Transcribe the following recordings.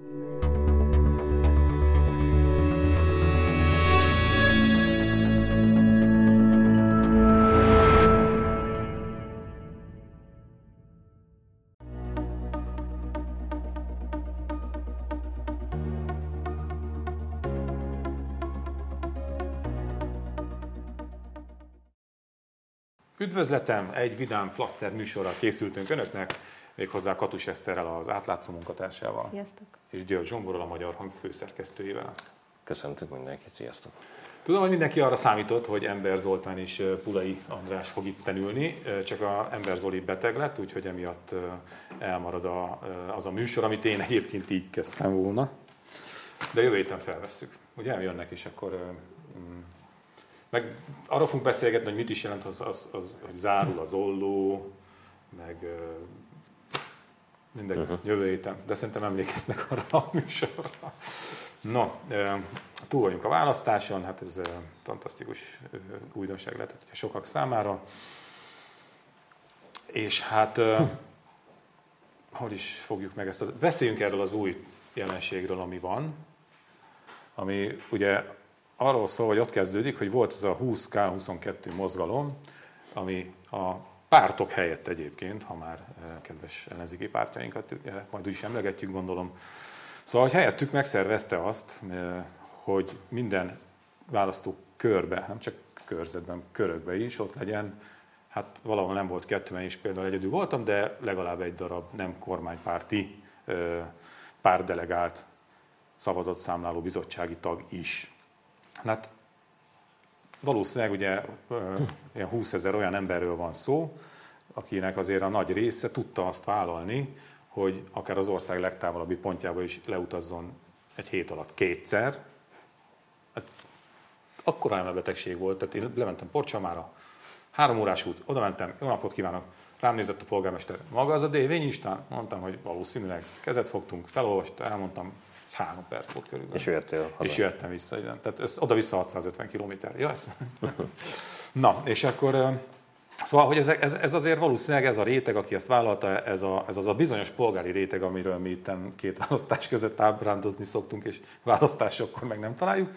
Üdvözletem! Egy vidám Flaszter műsorra készültünk önöknek, méghozzá Katus Eszterrel, az Átlátszó munkatársával. Sziasztok! És György Zsomborral, a Magyar Hang főszerkesztőjével. Köszöntök mindenkit, sziasztok! Tudom, hogy mindenki arra számított, hogy Ember Zoltán és Pulai András fog itten ülni, csak a Ember Zoli beteg lett, úgyhogy emiatt elmarad az a műsor, amit én egyébként így kezdtem volna. De jövő héten felvesszük. Ugye eljönnek, és akkor... Meg arra fogunk beszélgetni, hogy mit is jelent az hogy zárul az olló, meg mindegy, jövő héten. De szerintem emlékeznek arra a műsorra. No, túl vagyunk a választáson, hát ez fantasztikus újdonság lehetett sokak számára. És hát, hol is fogjuk meg ezt? Beszéljünk erről az új jelenségről, ami van, ami ugye... Arról szól, hogy ott kezdődik, hogy volt ez a 20K22 mozgalom, ami a pártok helyett egyébként, ha már kedves ellenzéki pártjainkat majd úgyis emlegetjük, gondolom. Szóval, hogy helyettük megszervezte azt, hogy minden választó körbe, nem csak körzetben, körökbe is ott legyen. Hát valahol nem volt kettő, mert is például egyedül voltam, de legalább egy darab nem kormánypárti pártdelegált szavazatszámláló bizottsági tag is. Hát valószínűleg ugye 20 000 olyan emberről van szó, akinek azért a nagy része tudta azt vállalni, hogy akár az ország legtávolabbi pontjába is leutazzon egy hét alatt kétszer. Ez akkora elmebetegség volt, tehát én lementem Porcsamára, 3 órás út, oda mentem, jó napot kívánok, rám nézett a polgármester, maga az a Dévényi István, mondtam, hogy valószínűleg kezet fogtunk, felolvast, elmondtam, 3 perc volt körülbelül. És jöttél haza. És jöttem vissza, igen. Tehát oda-vissza 650 kilométer. Ja, na, és akkor... Szóval, hogy ez azért valószínűleg ez a réteg, aki ezt vállalta, ez az a bizonyos polgári réteg, amiről mi itt két választás között ábrándozni szoktunk, és választásokkor meg nem találjuk.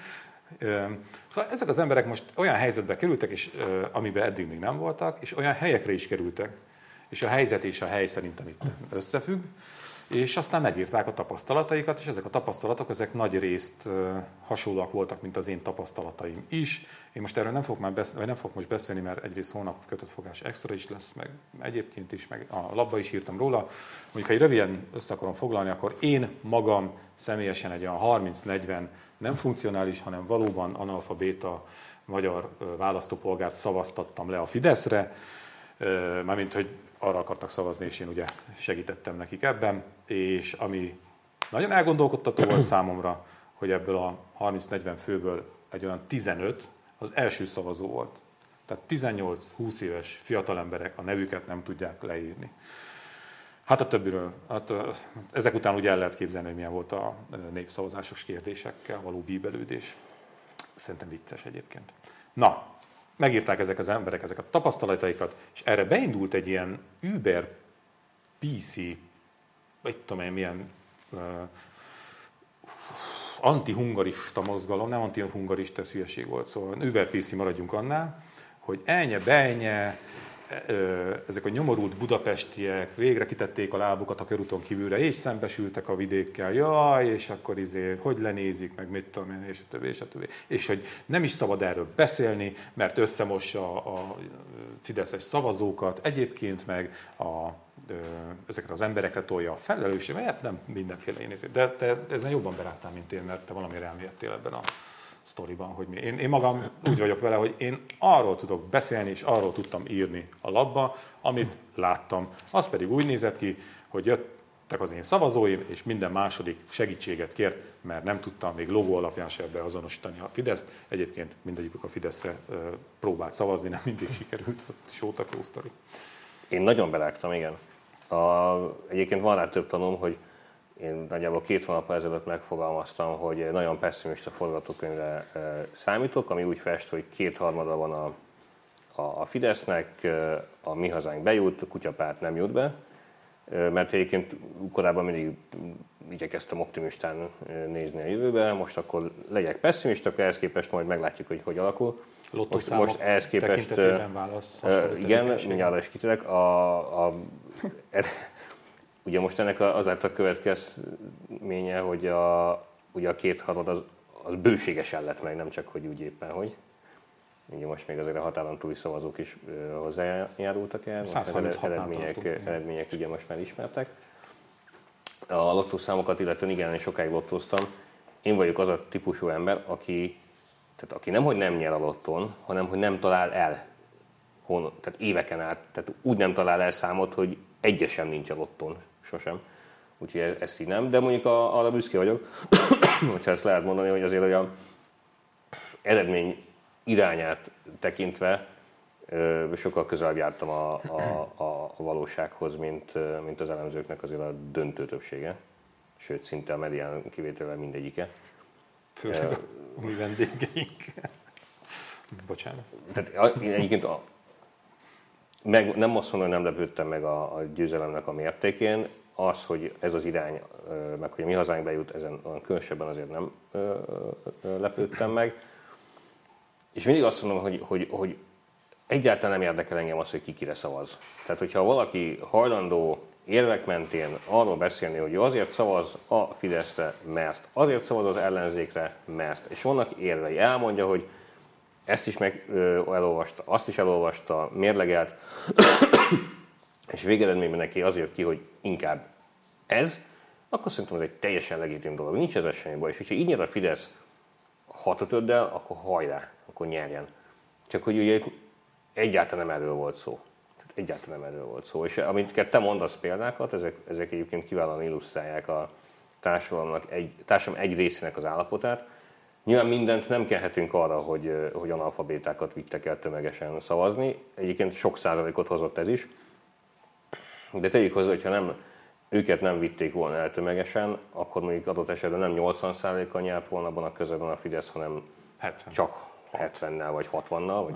Szóval ezek az emberek most olyan helyzetbe kerültek, és amiben eddig még nem voltak, és olyan helyekre is kerültek. És a helyzet és a hely szerintem itt összefügg. És aztán megírták a tapasztalataikat, és ezek a tapasztalatok ezek nagy részt hasonlóak voltak, mint az én tapasztalataim is. Én most erről nem fogok most beszélni, mert egyrészt holnap kötött fogás extra is lesz, meg egyébként is, meg a labba is írtam róla. Mondjuk, ha röviden össze akarom foglalni, akkor én magam személyesen egy olyan 30-40 nem funkcionális, hanem valóban analfabéta magyar választópolgárt szavaztattam le a Fideszre, mármint, hogy arra akartak szavazni, és én ugye segítettem nekik ebben, és ami nagyon elgondolkodtató volt számomra, hogy ebből a 30-40 főből egy olyan 15 az első szavazó volt. Tehát 18-20 éves fiatal emberek a nevüket nem tudják leírni. Hát a többiről, ezek után ugye el lehet képzelni, hogy milyen volt a népszavazásos kérdésekkel való bíbelődés. Szerintem vicces egyébként. Na, megírták ezek az emberek ezeket a tapasztalataikat, és erre beindult egy ilyen Uber PC, vagy tudom én milyen antihungarista mozgalom, nem antihungarista, ez hülyeség volt, szóval Uber PC maradjunk annál, hogy elnye-belnye, ezek a nyomorult budapestiek végre kitették a lábukat a körúton kívülre, és szembesültek a vidékkel, jaj, és akkor hogy lenézik, meg mit tudom én, és a többi, és a többi. És hogy nem is szabad erről beszélni, mert összemossa a fideszes szavazókat, egyébként meg ezekre az emberekre tolja a felelősség, mert nem mindenféle én nézik. De te ezen jobban berágtál, mint én, mert te valamire elmélyedtél ebben a... sztoriban, hogy mi. Én magam úgy vagyok vele, hogy én arról tudok beszélni, és arról tudtam írni a labba, amit láttam. Az pedig úgy nézett ki, hogy jöttek az én szavazóim, és minden második segítséget kért, mert nem tudtam még logó alapján se beazonosítani a Fideszt. Egyébként mindegyikük a Fideszre próbált szavazni, nem mindig sikerült, sótak jó sztori. Én nagyon belágtam, igen. Egyébként van rá több tanulm, hogy én nagyjából 2 hónappal ezelőtt megfogalmaztam, hogy nagyon pessimista forgatókönyvre számítok, ami úgy fest, hogy 2/3 van a Fidesznek, a Mi Hazánk bejut, a Kutyapárt nem jut be, Mert egyébként korábban mindig igyekeztem optimistán nézni a jövőbe, most akkor legyek pessimista, akkor ehhez képest majd meglátjuk, hogy hogy alakul. Most ehhez képest, igen, mindjárt is kitérek, ugye most ennek az lett a következménye, hogy ugye a kétharmad az bőségesen lett meg, nem csak hogy úgy éppen, hogy. Ugye most még azért a határon túli szavazók is hozzájárultak el, eredmények ugye most már ismertek. A lottószámokat illetően igen, én sokáig lottóztam. Én vagyok az a típusú ember, aki nemhogy nem nyer a lottón, hanem hogy nem talál el, tehát éveken át, tehát úgy nem talál el számot, hogy egyes sem nincs a lottón, sosem. Úgyhogy ezt így nem, de mondjuk arra büszke vagyok, hogyha ezt lehet mondani, hogy azért olyan eredmény irányát tekintve sokkal közelebb jártam a valósághoz, mint az elemzőknek azért a döntő többsége. Sőt, szinte a medián kivételvel mindegyike. Főleg a mi vendégeink. Bocsánat. Tehát én egyébként nem azt mondom, hogy nem lepődtem meg a győzelemnek a mértékén. Az, hogy ez az irány, meg hogy a Mi Hazánk bejut, ezen különösebben azért nem lepődtem meg. És mindig azt mondom, hogy egyáltalán nem érdekel engem az, hogy ki kire szavaz. Tehát, hogyha valaki hajlandó érvek mentén arról beszélni, hogy azért szavaz a Fideszre, mert azért szavaz az ellenzékre, mert. És vannak érvei. Elmondja, hogy ezt is elolvasta, azt is elolvasta, mérlegelt, és végeredményben neki azért ki, hogy inkább ez, akkor szerintem ez egy teljesen legitim dolog. Nincs ez semmi baj. És hogyha így nyer a Fidesz 6-5-del, akkor hajrá, akkor nyerjen. Csak hogy ugye egyáltalán nem erről volt szó. Tehát egyáltalán nem erről volt szó. És amiket te mondasz példákat, ezek egyébként kiválóan illusztrálják a társadalom egy részének az állapotát. Nyilván mindent nem kelhetünk arra, hogy analfabétákat vittek el tömegesen szavazni. Egyébként sok százalékot hozott ez is. De tegyük hozzá, hogyha őket nem vitték volna el tömegesen, akkor mondjuk adott esetben nem 80%-kal nyert volna abban a közöbben a Fidesz, hanem 70. Csak 70-nel vagy 60-nal. Vagy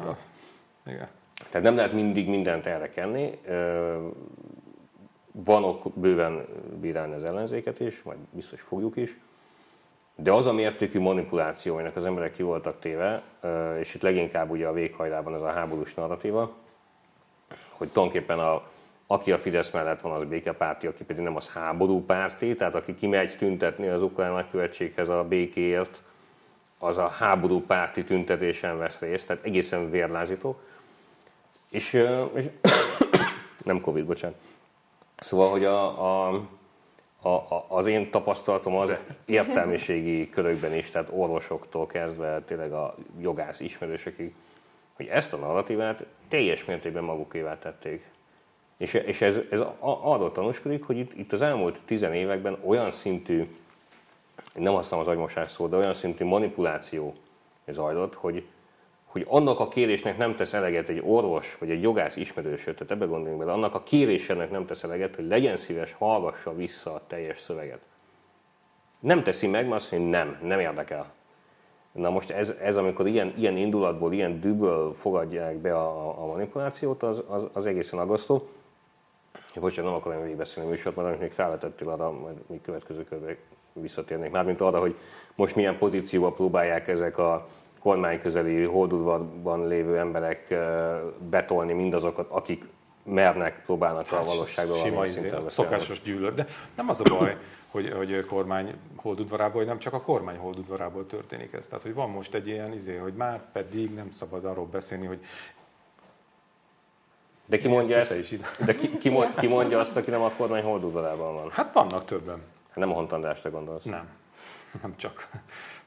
igen. Tehát nem lehet mindig mindent erre kenni. Vanok bőven bírálni az ellenzéket is, majd biztos fogjuk is. De az a mértékű manipuláció, aminek az emberek ki voltak téve, és itt leginkább ugye a véghajlában ez a háborús narratíva, hogy tulajdonképpen aki a Fidesz mellett van, az békepárti, aki pedig nem, az háborúpárti, tehát aki kimegy tüntetni az ukrán nagykövetséghez a békéért, az a háborúpárti tüntetésen vesz részt, tehát egészen vérlázító. És nem Covid, bocsánat. Szóval, hogy az én tapasztalatom az értelmiségi körökben is, tehát orvosoktól kezdve tényleg a jogász ismerősökig, hogy ezt a narratívát teljes mértékben magukévá tették. És ez arról tanúskodik, hogy itt az elmúlt 10 években olyan szintű, nem használom az agymosás szót, de olyan szintű manipuláció zajlott, hogy annak a kérésnek nem tesz eleget egy orvos vagy egy jogász ismerősöt, tehát ebbe gondoljunk bele, annak a kérésének nem tesz eleget, hogy legyen szíves, hallgassa vissza a teljes szöveget. Nem teszi meg, mert azt mondja, hogy nem érdekel. Na most ez amikor ilyen indulatból, ilyen dűből fogadják be a manipulációt, az egészen aggasztó. Bocsánat, nem akarom végigbeszélni a műsort, mert amit még felvetettél, arra majd még következő körben visszatérnék. Mármint arra, hogy most milyen pozícióba próbálják ezek a kormányközeli hódudvarban lévő emberek betolni mindazokat, akik mernek, próbálnak a valóságról valami szinten beszélni. Szokásos gyűlölet, de nem az a baj, hogy kormány holdudvarából, nem csak a kormány holdudvarából történik ez. Tehát, hogy van most egy ilyen hogy már pedig nem szabad arról beszélni, hogy... De ki mondja ezt? De ki mondja azt, aki nem a kormány holdudvarában van? Hát vannak többen. Nem a Hontandrásra gondolsz? Nem. Nem csak.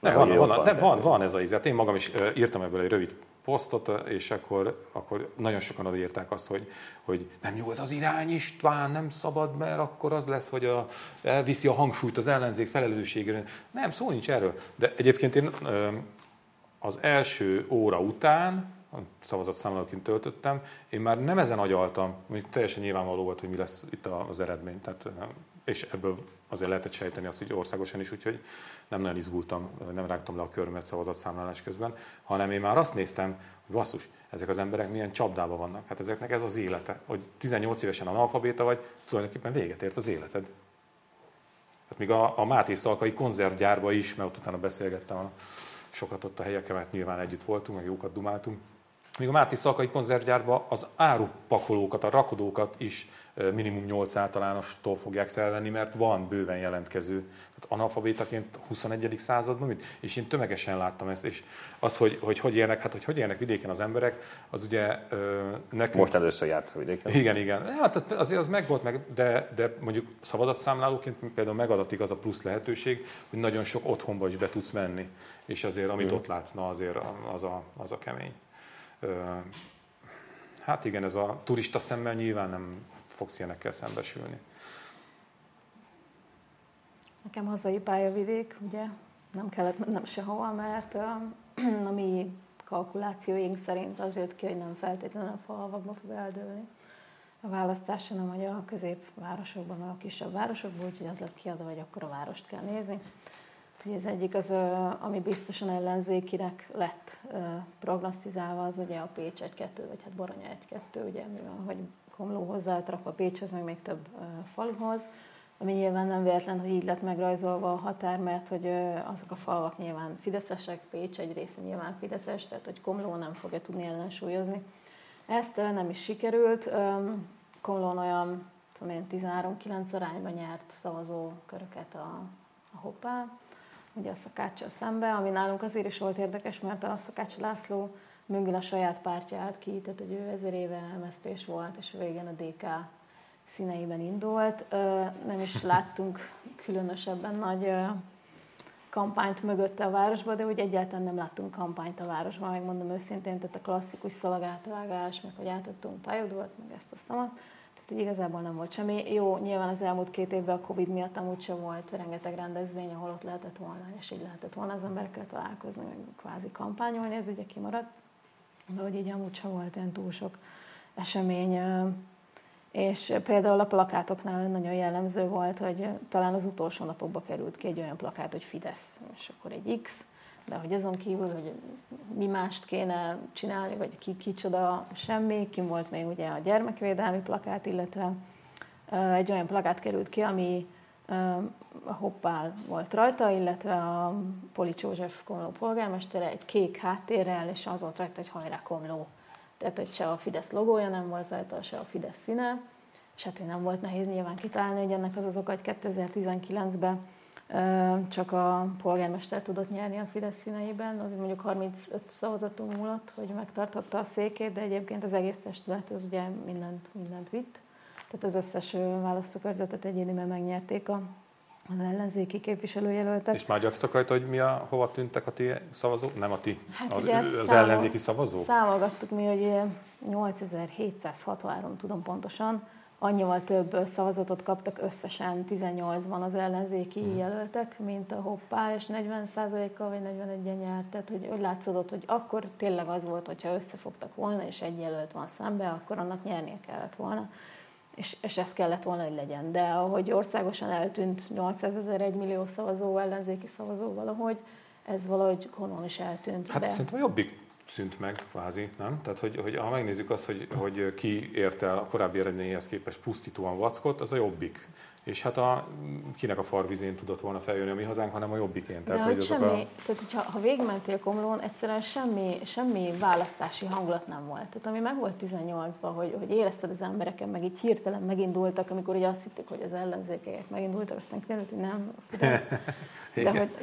Van ez a íz. Hát én magam is írtam ebből egy rövid posztot, és akkor nagyon sokan odaírták azt, hogy nem jó ez az irány, István, nem szabad, mert akkor az lesz, hogy elviszi a hangsúlyt az ellenzék felelősségére. Nem, szó nincs erről. De egyébként én az első óra után, a szavazatszámolóként töltöttem, én már nem ezen agyaltam, hogy teljesen nyilvánvaló volt, hogy mi lesz itt az eredmény. Tehát, és ebből azért lehetett sejteni azt, hogy országosan is, úgyhogy nem nagyon izgultam, nem rágtam le a körmet szavazatszámlálás közben, hanem én már azt néztem, hogy basszus, ezek az emberek milyen csapdában vannak. Hát ezeknek ez az élete, hogy 18 évesen analfabéta vagy, tulajdonképpen véget ért az életed. Hát még a Máté Szalkai konzervgyárba is, mert utána beszélgettem sokat ott a helyeken, mert nyilván együtt voltunk, meg jókat dumáltunk. Még a Máté Szalkai konzervgyárban az árupakolókat, a rakodókat is minimum 8 általánostól fogják felvenni, mert van bőven jelentkező. Tehát analfabétaként a 21. században, és én tömegesen láttam ezt. És az, hogy élnek, hát hogy élnek vidéken az emberek, az ugye nekünk... Most először jártam vidéken. Igen. Hát azért az megvolt, de mondjuk szavazatszámlálóként például megadatik az a plusz lehetőség, hogy nagyon sok otthonba is be tudsz menni. És azért, amit ott látna, azért az a kemény. Hát igen, ez a turista szemmel nyilván nem fogsz ilyenekkel szembesülni. Nekem hazai pályavidék, ugye nem kellett mennem sehova, mert a mi kalkulációink szerint az jött ki, hogy nem feltétlenül a falvakba fog eldőlni a választás, hanem hogy a középvárosokban, meg a kisebb városokban, úgyhogy az lett kiadva, hogy akkor a várost kell nézni. Az egyik az, ami biztosan ellenzékinek lett prognosztizálva, az ugye a Pécs 1-2, vagy hát Baranya 1-2, ugye, mivel hogy Komló hozzáállt rakva Pécshez, meg még több faluhoz, ami nyilván nem véletlen, hogy így lett megrajzolva a határ, mert hogy azok a falvak nyilván fideszesek, Pécs egy része nyilván fideszes, tehát hogy Komló nem fogja tudni ellensúlyozni. Ezt nem is sikerült. Komlón olyan 13-9 arányban nyert szavazóköröket a Hoppál, ugye a Szakácsa szembe, ami nálunk azért is volt érdekes, mert a Szakácsa László mögül a saját pártja állt ki, tehát hogy ő 1000 éve MSZP-s volt, és végén a DK színeiben indult. Nem is láttunk különösebben nagy kampányt mögötte a városban, de úgy egyáltalán nem láttunk kampányt a városban, megmondom őszintén, tehát a klasszikus szalagátvágás, meg hogy átadtunk pályaudvart, meg ezt aztán. Tehát igazából nem volt semmi. Jó, nyilván az elmúlt 2 évben a Covid miatt amúgy sem volt rengeteg rendezvény, ahol ott lehetett volna, és így lehetett volna az emberekkel találkozni, meg kvázi kampányolni, ez ugye kimaradt. De hogy így amúgy sem volt ilyen túl sok esemény. És például a plakátoknál nagyon jellemző volt, hogy talán az utolsó napokba került ki egy olyan plakát, hogy Fidesz, és akkor egy X, de hogy azon kívül, hogy mi mást kéne csinálni, vagy kicsoda, semmi. Kim volt még ugye a gyermekvédelmi plakát, illetve egy olyan plakát került ki, ami a Hoppál volt rajta, illetve a Polics József Komló polgármestere egy kék háttérrel, és az volt rajta, hogy hajrá Komló. Tehát, hogy se a Fidesz logója nem volt rajta, se a Fidesz színe, és hát nem volt nehéz nyilván kitalálni, hogy ennek az az oka, hogy 2019-ben csak a polgármester tudott nyerni a Fidesz színeiben, az mondjuk 35 szavazatunk múlott, hogy megtartotta a székét, de egyébként az egész testület az ugye mindent vitt. Tehát az összes választókörzetet egyéniben megnyerték az ellenzéki képviselőjelöltek. És már gyartatok rajta, hogy hova tűntek a ti szavazók? Nem a ti, hát az ellenzéki szavazók? Számolgattuk mi, hogy 8763, tudom pontosan, annyival több szavazatot kaptak összesen 18-ban az ellenzéki jelöltek, mint a Hoppá, és 40%-kal vagy 41-en nyert. Tehát, hogy látszódott, hogy akkor tényleg az volt, hogyha összefogtak volna, és egy jelölt van szembe, akkor annak nyernie kellett volna. És ez kellett volna, hogy legyen. De ahogy országosan eltűnt 800 000 1 millió szavazó, ellenzéki szavazó valahogy, ez valahogy Komlón is eltűnt. Hát szerintem Jobbik szűnt meg, kvázi, nem? Tehát, hogy ha megnézzük azt, hogy ki ért el a korábbi eredményéhez képest pusztítóan vackot, az a Jobbik. És hát kinek a farvizén tudott volna feljönni a Mi Hazánk, hanem a Jobbikén. Tehát, hogy semmi, tehát hogyha végigmentél Komlón, egyszerűen semmi választási hangulat nem volt. Tehát ami meg volt 18-ban, hogy érezted az embereken, meg így hirtelen megindultak, amikor ugye azt hittük, hogy az ellenzékek megindultak, aztán kiderült, hogy nem.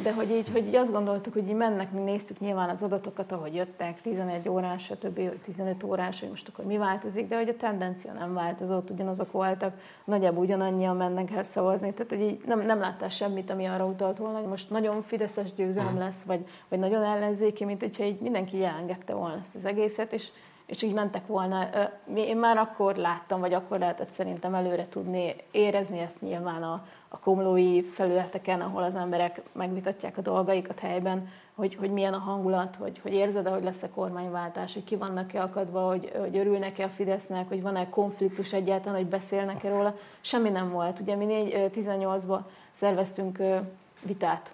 De hogy így, hogy azt gondoltuk, hogy így mennek, mi néztük nyilván az adatokat, ahogy jöttek, 11 órás, stb. 15 órás, hogy most akkor mi változik, de hogy a tendencia nem változott, ugyanazok voltak, nagyjából ugyanannyian mennek el szavazni, tehát hogy így nem láttál semmit, ami arra utalt volna, hogy most nagyon fideszes győzelem lesz, vagy nagyon ellenzéki, mint hogyha így mindenki elengedte volna ezt az egészet, és így mentek volna. Én már akkor láttam, vagy akkor lehetett szerintem előre tudni érezni ezt nyilván a komlói felületeken, ahol az emberek megvitatják a dolgaikat helyben, hogy milyen a hangulat, hogy érzed-e, hogy lesz a kormányváltás, hogy ki vannak-e akadva, hogy örülnek-e a Fidesznek, hogy van-e konfliktus egyáltalán, hogy beszélnek-e róla. Semmi nem volt. Ugye mi 18-ban szerveztünk vitát,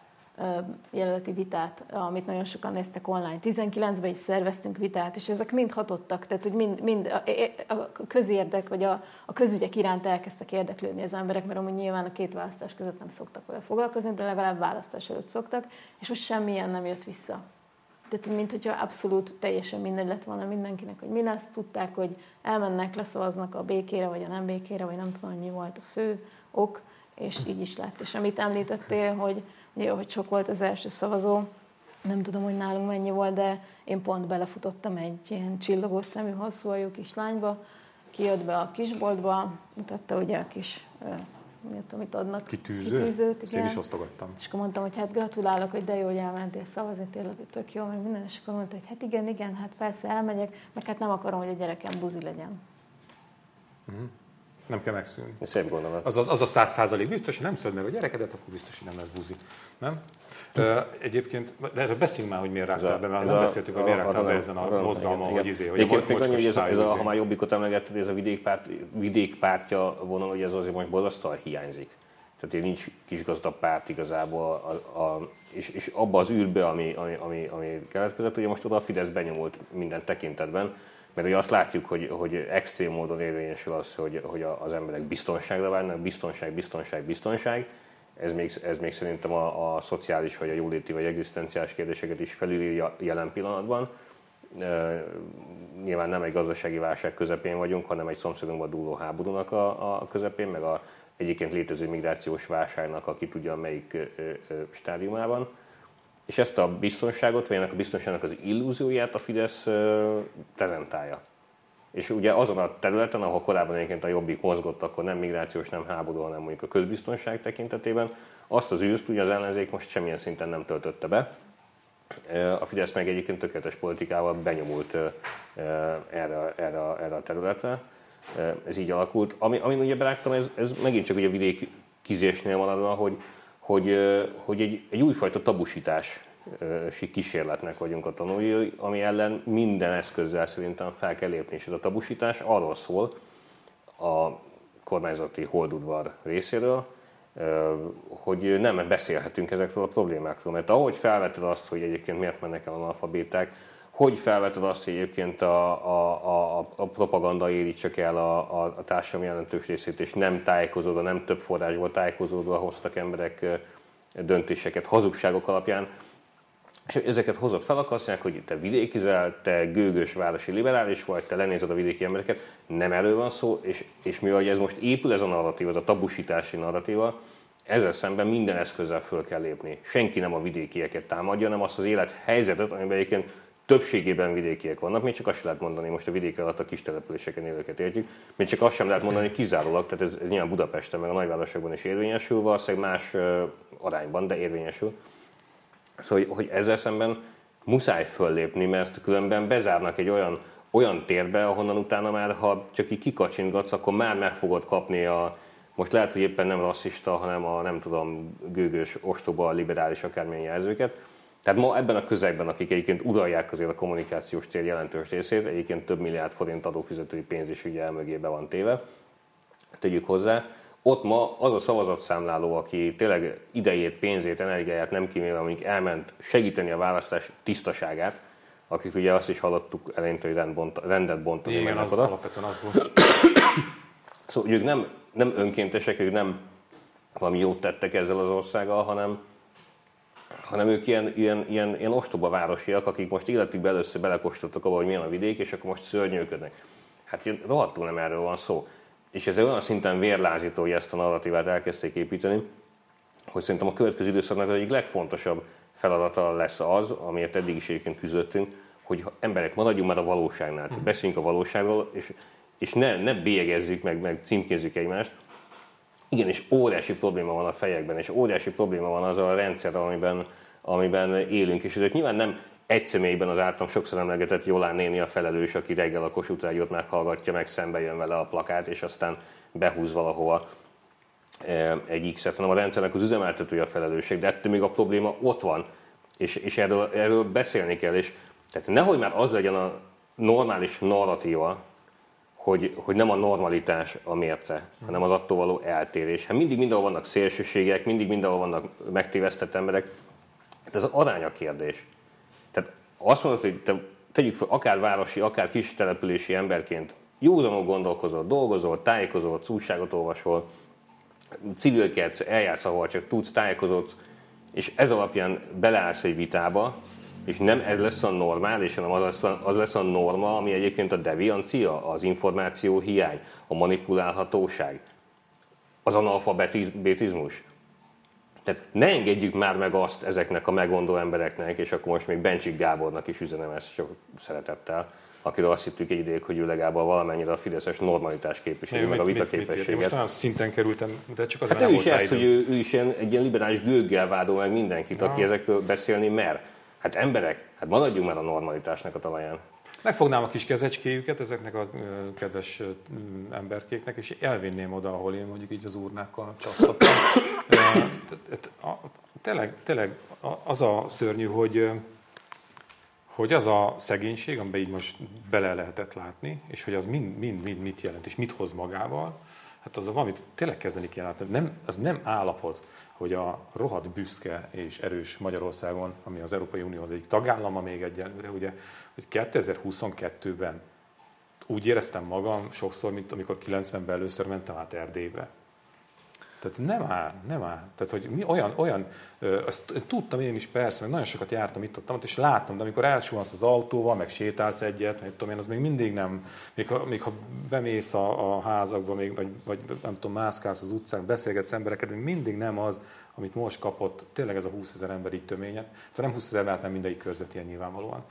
jelöleti vitát, amit nagyon sokan néztek online. 19-ben is szerveztünk vitát, és ezek mind hatottak, tehát hogy mind a közérdek, vagy a közügyek iránt elkezdtek érdeklődni az emberek, mert amúgy nyilván a két választás között nem szoktak vele foglalkozni, de legalább választás előtt szoktak, és most semmilyen nem jött vissza. Tehát, mint hogyha abszolút teljesen mindegy lett volna mindenkinek, hogy mi lesz, tudták, hogy elmennek, leszavaznak a békére, vagy a nem békére, vagy nem tudom, mi volt a fő ok, és így is lett. És amit említettél, hogy sok volt az első szavazó, nem tudom, hogy nálunk mennyi volt, de én pont belefutottam egy ilyen csillogó szemű, hosszúhajú kislányba, kijött be a kisboltba, mutatta ugye a kis... amit adnak. Kitűzőt, igen. Én is osztogattam. És akkor mondtam, hogy hát gratulálok, hogy de jó, hogy elmentél szavazni, tényleg tök jó, meg minden, és akkor mondta, hogy hát igen, hát persze elmegyek, meg hát nem akarom, hogy a gyerekem buzi legyen. Mm-hmm. Nem kell megszűnni. Szép gondolat. Az a 100% biztos, hogy nem szöld meg a gyerekedet, akkor biztos, hogy nem lesz buzi. Nem? Egyébként, de erről beszéljünk már, hogy miért ráktál be, mert nem beszéltük, hogy miért ráktál be ezen a mozgalmon, hogy izé, hogy volt mocskos szájú. Ha már Jobbikot emlegetted, ez a vidékpártja vonal, hogy ez azért most borzasztóan hiányzik. Tehát nincs kisgazda párt igazából, és abba az űrbe, ami keletkezett, ugye most oda a Fidesz benyomult minden tekintetben. Mert ugye azt látjuk, hogy extrém módon érvényesül az, hogy az emberek biztonságra várnak, biztonság. Ez még szerintem a szociális, vagy a jóléti, vagy egzisztenciális kérdéseket is felülírja jelen pillanatban. Nyilván nem egy gazdasági válság közepén vagyunk, hanem egy szomszédunkban dúló háborúnak a közepén, meg a egyébként létező migrációs válságnak, aki tudja melyik stádiumában. És ezt a biztonságot, vagy ennek a biztonságnak az illúzióját a Fidesz prezentálja. És ugye azon a területen, ahol korábban egyébként a Jobbik mozgott, akkor nem migrációs, nem háború, hanem mondjuk a közbiztonság tekintetében, azt az űrt ugye az ellenzék most semmilyen szinten nem töltötte be. A Fidesz meg egyébként tökéletes politikával benyomult erre a területre. Ez így alakult. Amin ugye berágtam, ez megint csak ugye vidéki kizésnél maradva, hogy egy újfajta tabusítási kísérletnek vagyunk a tanulói, ami ellen minden eszközzel szerintem fel kell lépni. És ez a tabusítás arról szól a kormányzati holdudvar részéről, hogy nem beszélhetünk ezekről a problémákról. Mert ahogy felveted azt, hogy egyébként miért mennek el analfabéták, hogy felveted azt, hogy egyébként a propaganda éri csak el a társadalom jelentős részét, és nem tájékozódva, nem több forrásból tájékozódva hoztak emberek döntéseket hazugságok alapján. És ezeket hozott fel, akarszják, hogy te vidékizel, te gőgös városi liberális vagy, te lenézed a vidéki embereket. Nem erről van szó, és mivel ez most épül ez a narratíva, ez a tabusítási narratíva, ezzel szemben minden eszközzel föl kell lépni. Senki nem a vidékieket támadja, hanem azt az élethelyzetet, amiben egyébként többségében vidékiek vannak, még csak azt sem lehet mondani, most a vidék alatt a kis településeken élőket értjük, még csak azt sem lehet mondani, hogy kizárólag, tehát ez nyilván Budapesten, meg a nagyvárosokban is érvényesül, valószínűleg más arányban, de érvényesül. Szóval, hogy ezzel szemben muszáj föllépni, mert különben bezárnak egy olyan térbe, ahonnan utána már, ha csak így kikacsintgatsz, akkor már fogod kapni a... Most lehet, hogy éppen nem rasszista, hanem a nem tudom, gőgös, ostoba, liberális akármilyen jelzőket. Tehát ma ebben a közegben, akik egyébként uralják azért a kommunikációs tér jelentős részét, egyébként több milliárd forint adófizetői pénz is ugye elmögébe van téve, tegyük hozzá, ott ma az a szavazatszámláló, aki tényleg idejét, pénzét, energiáját nem kímélve, mondjuk elment segíteni a választás tisztaságát, akik ugye azt is hallottuk eleinte, hogy rendet bontani. Igen, az oda. Alapvetően az volt. Szóval ők nem önkéntesek, ők nem valami jót tettek ezzel az országgal, hanem ők ilyen ostoba városiak, akik most életükben először belekóstoltak abba, hogy milyen a vidék, és akkor most szörnyűködnek. Hát ilyen rohadtul nem erről van szó. És ez olyan szinten vérlázító, hogy ezt a narratívát elkezdték építeni, hogy szerintem a következő időszaknak az egyik legfontosabb feladata lesz az, amiért eddig is egyébként küzdöttünk, hogy emberek, maradjunk már a valóságnál, beszéljünk a valóságról, és ne bélyegezzük meg címkézzük egymást. Igen, és óriási probléma van a fejekben, és óriási probléma van az a rendszer, amiben élünk. És ezek nyilván nem egy személyben az általam sokszor emlegetett Jolán néni a felelős, aki reggel a Kossuth Rádiót meghallgatja, meg szembe jön vele a plakát, és aztán behúz valahova egy X-et, hanem a rendszernek az üzemeltetője a felelősség. De ettől még a probléma ott van, és erről beszélni kell. És tehát nehogy már az legyen a normális narratíva, hogy nem a normalitás a mérce, hanem az attól való eltérés. Hát mindig mindenhol vannak szélsőségek, mindig mindenhol vannak megtévesztett emberek. Hát ez az arány a kérdés. Tehát azt mondod, hogy te tegyük fel, akár városi, akár kis települési emberként józanul gondolkozol, dolgozol, tájékozol, újságot olvasol, civilkedsz, eljársz, ahol csak tudsz, tájékozódsz, és ez alapján beleállsz egy vitába, és nem ez lesz a normális, hanem az lesz a norma, ami egyébként a deviancia, az információ hiány, a manipulálhatóság, az analfabetizmus. Tehát ne engedjük már meg azt ezeknek a meggondoló embereknek, és akkor most még Bencsik Gábornak is üzenem ezt sok szeretettel, akiről azt hittük egy ideig, hogy ő legalább valamennyire a fideszes normalitás képviselő, meg a vitaképességet. Most olyan szinten kerültem, de csak azért hát nem volt rá idő. Ő is egy ilyen liberális gőggel vádol meg mindenkit, aki ezekről beszélni mer. Hát emberek, hát maradjunk már a normalitásnak a talaján. Megfognám a kis kezecskéjüket ezeknek a kedves emberkéknek, és elvinném oda, ahol én mondjuk így az urnákkal csasztottam. Tényleg az a szörnyű, hogy az a szegénység, amiben így most bele lehetett látni, és hogy az mind mit jelent, és mit hoz magával, hát az valamit tényleg kezdeni kell látni. Az nem állapot, hogy a rohadt büszke és erős Magyarországon, ami az Európai Unió egyik tagállama még egyelőre, ugye, hogy 2022-ben úgy éreztem magam sokszor, mint amikor 90-ben először mentem át Erdélybe. Tehát nem áll. Tehát, hogy mi olyan, azt tudtam én is persze, meg nagyon sokat jártam itt-ott, és láttam, de amikor elsuhansz az autóval, meg sétálsz egyet, meg tudom én, az még mindig nem, még ha bemész a házakba, vagy nem tudom, mászkálsz az utcán, beszélgetsz embereket, még mindig nem az, amit most kapott tényleg ez a 20 000 ember így töményen. Tehát nem 20 000, mert nem mindegyik körzet ilyen nyilvánvalóan.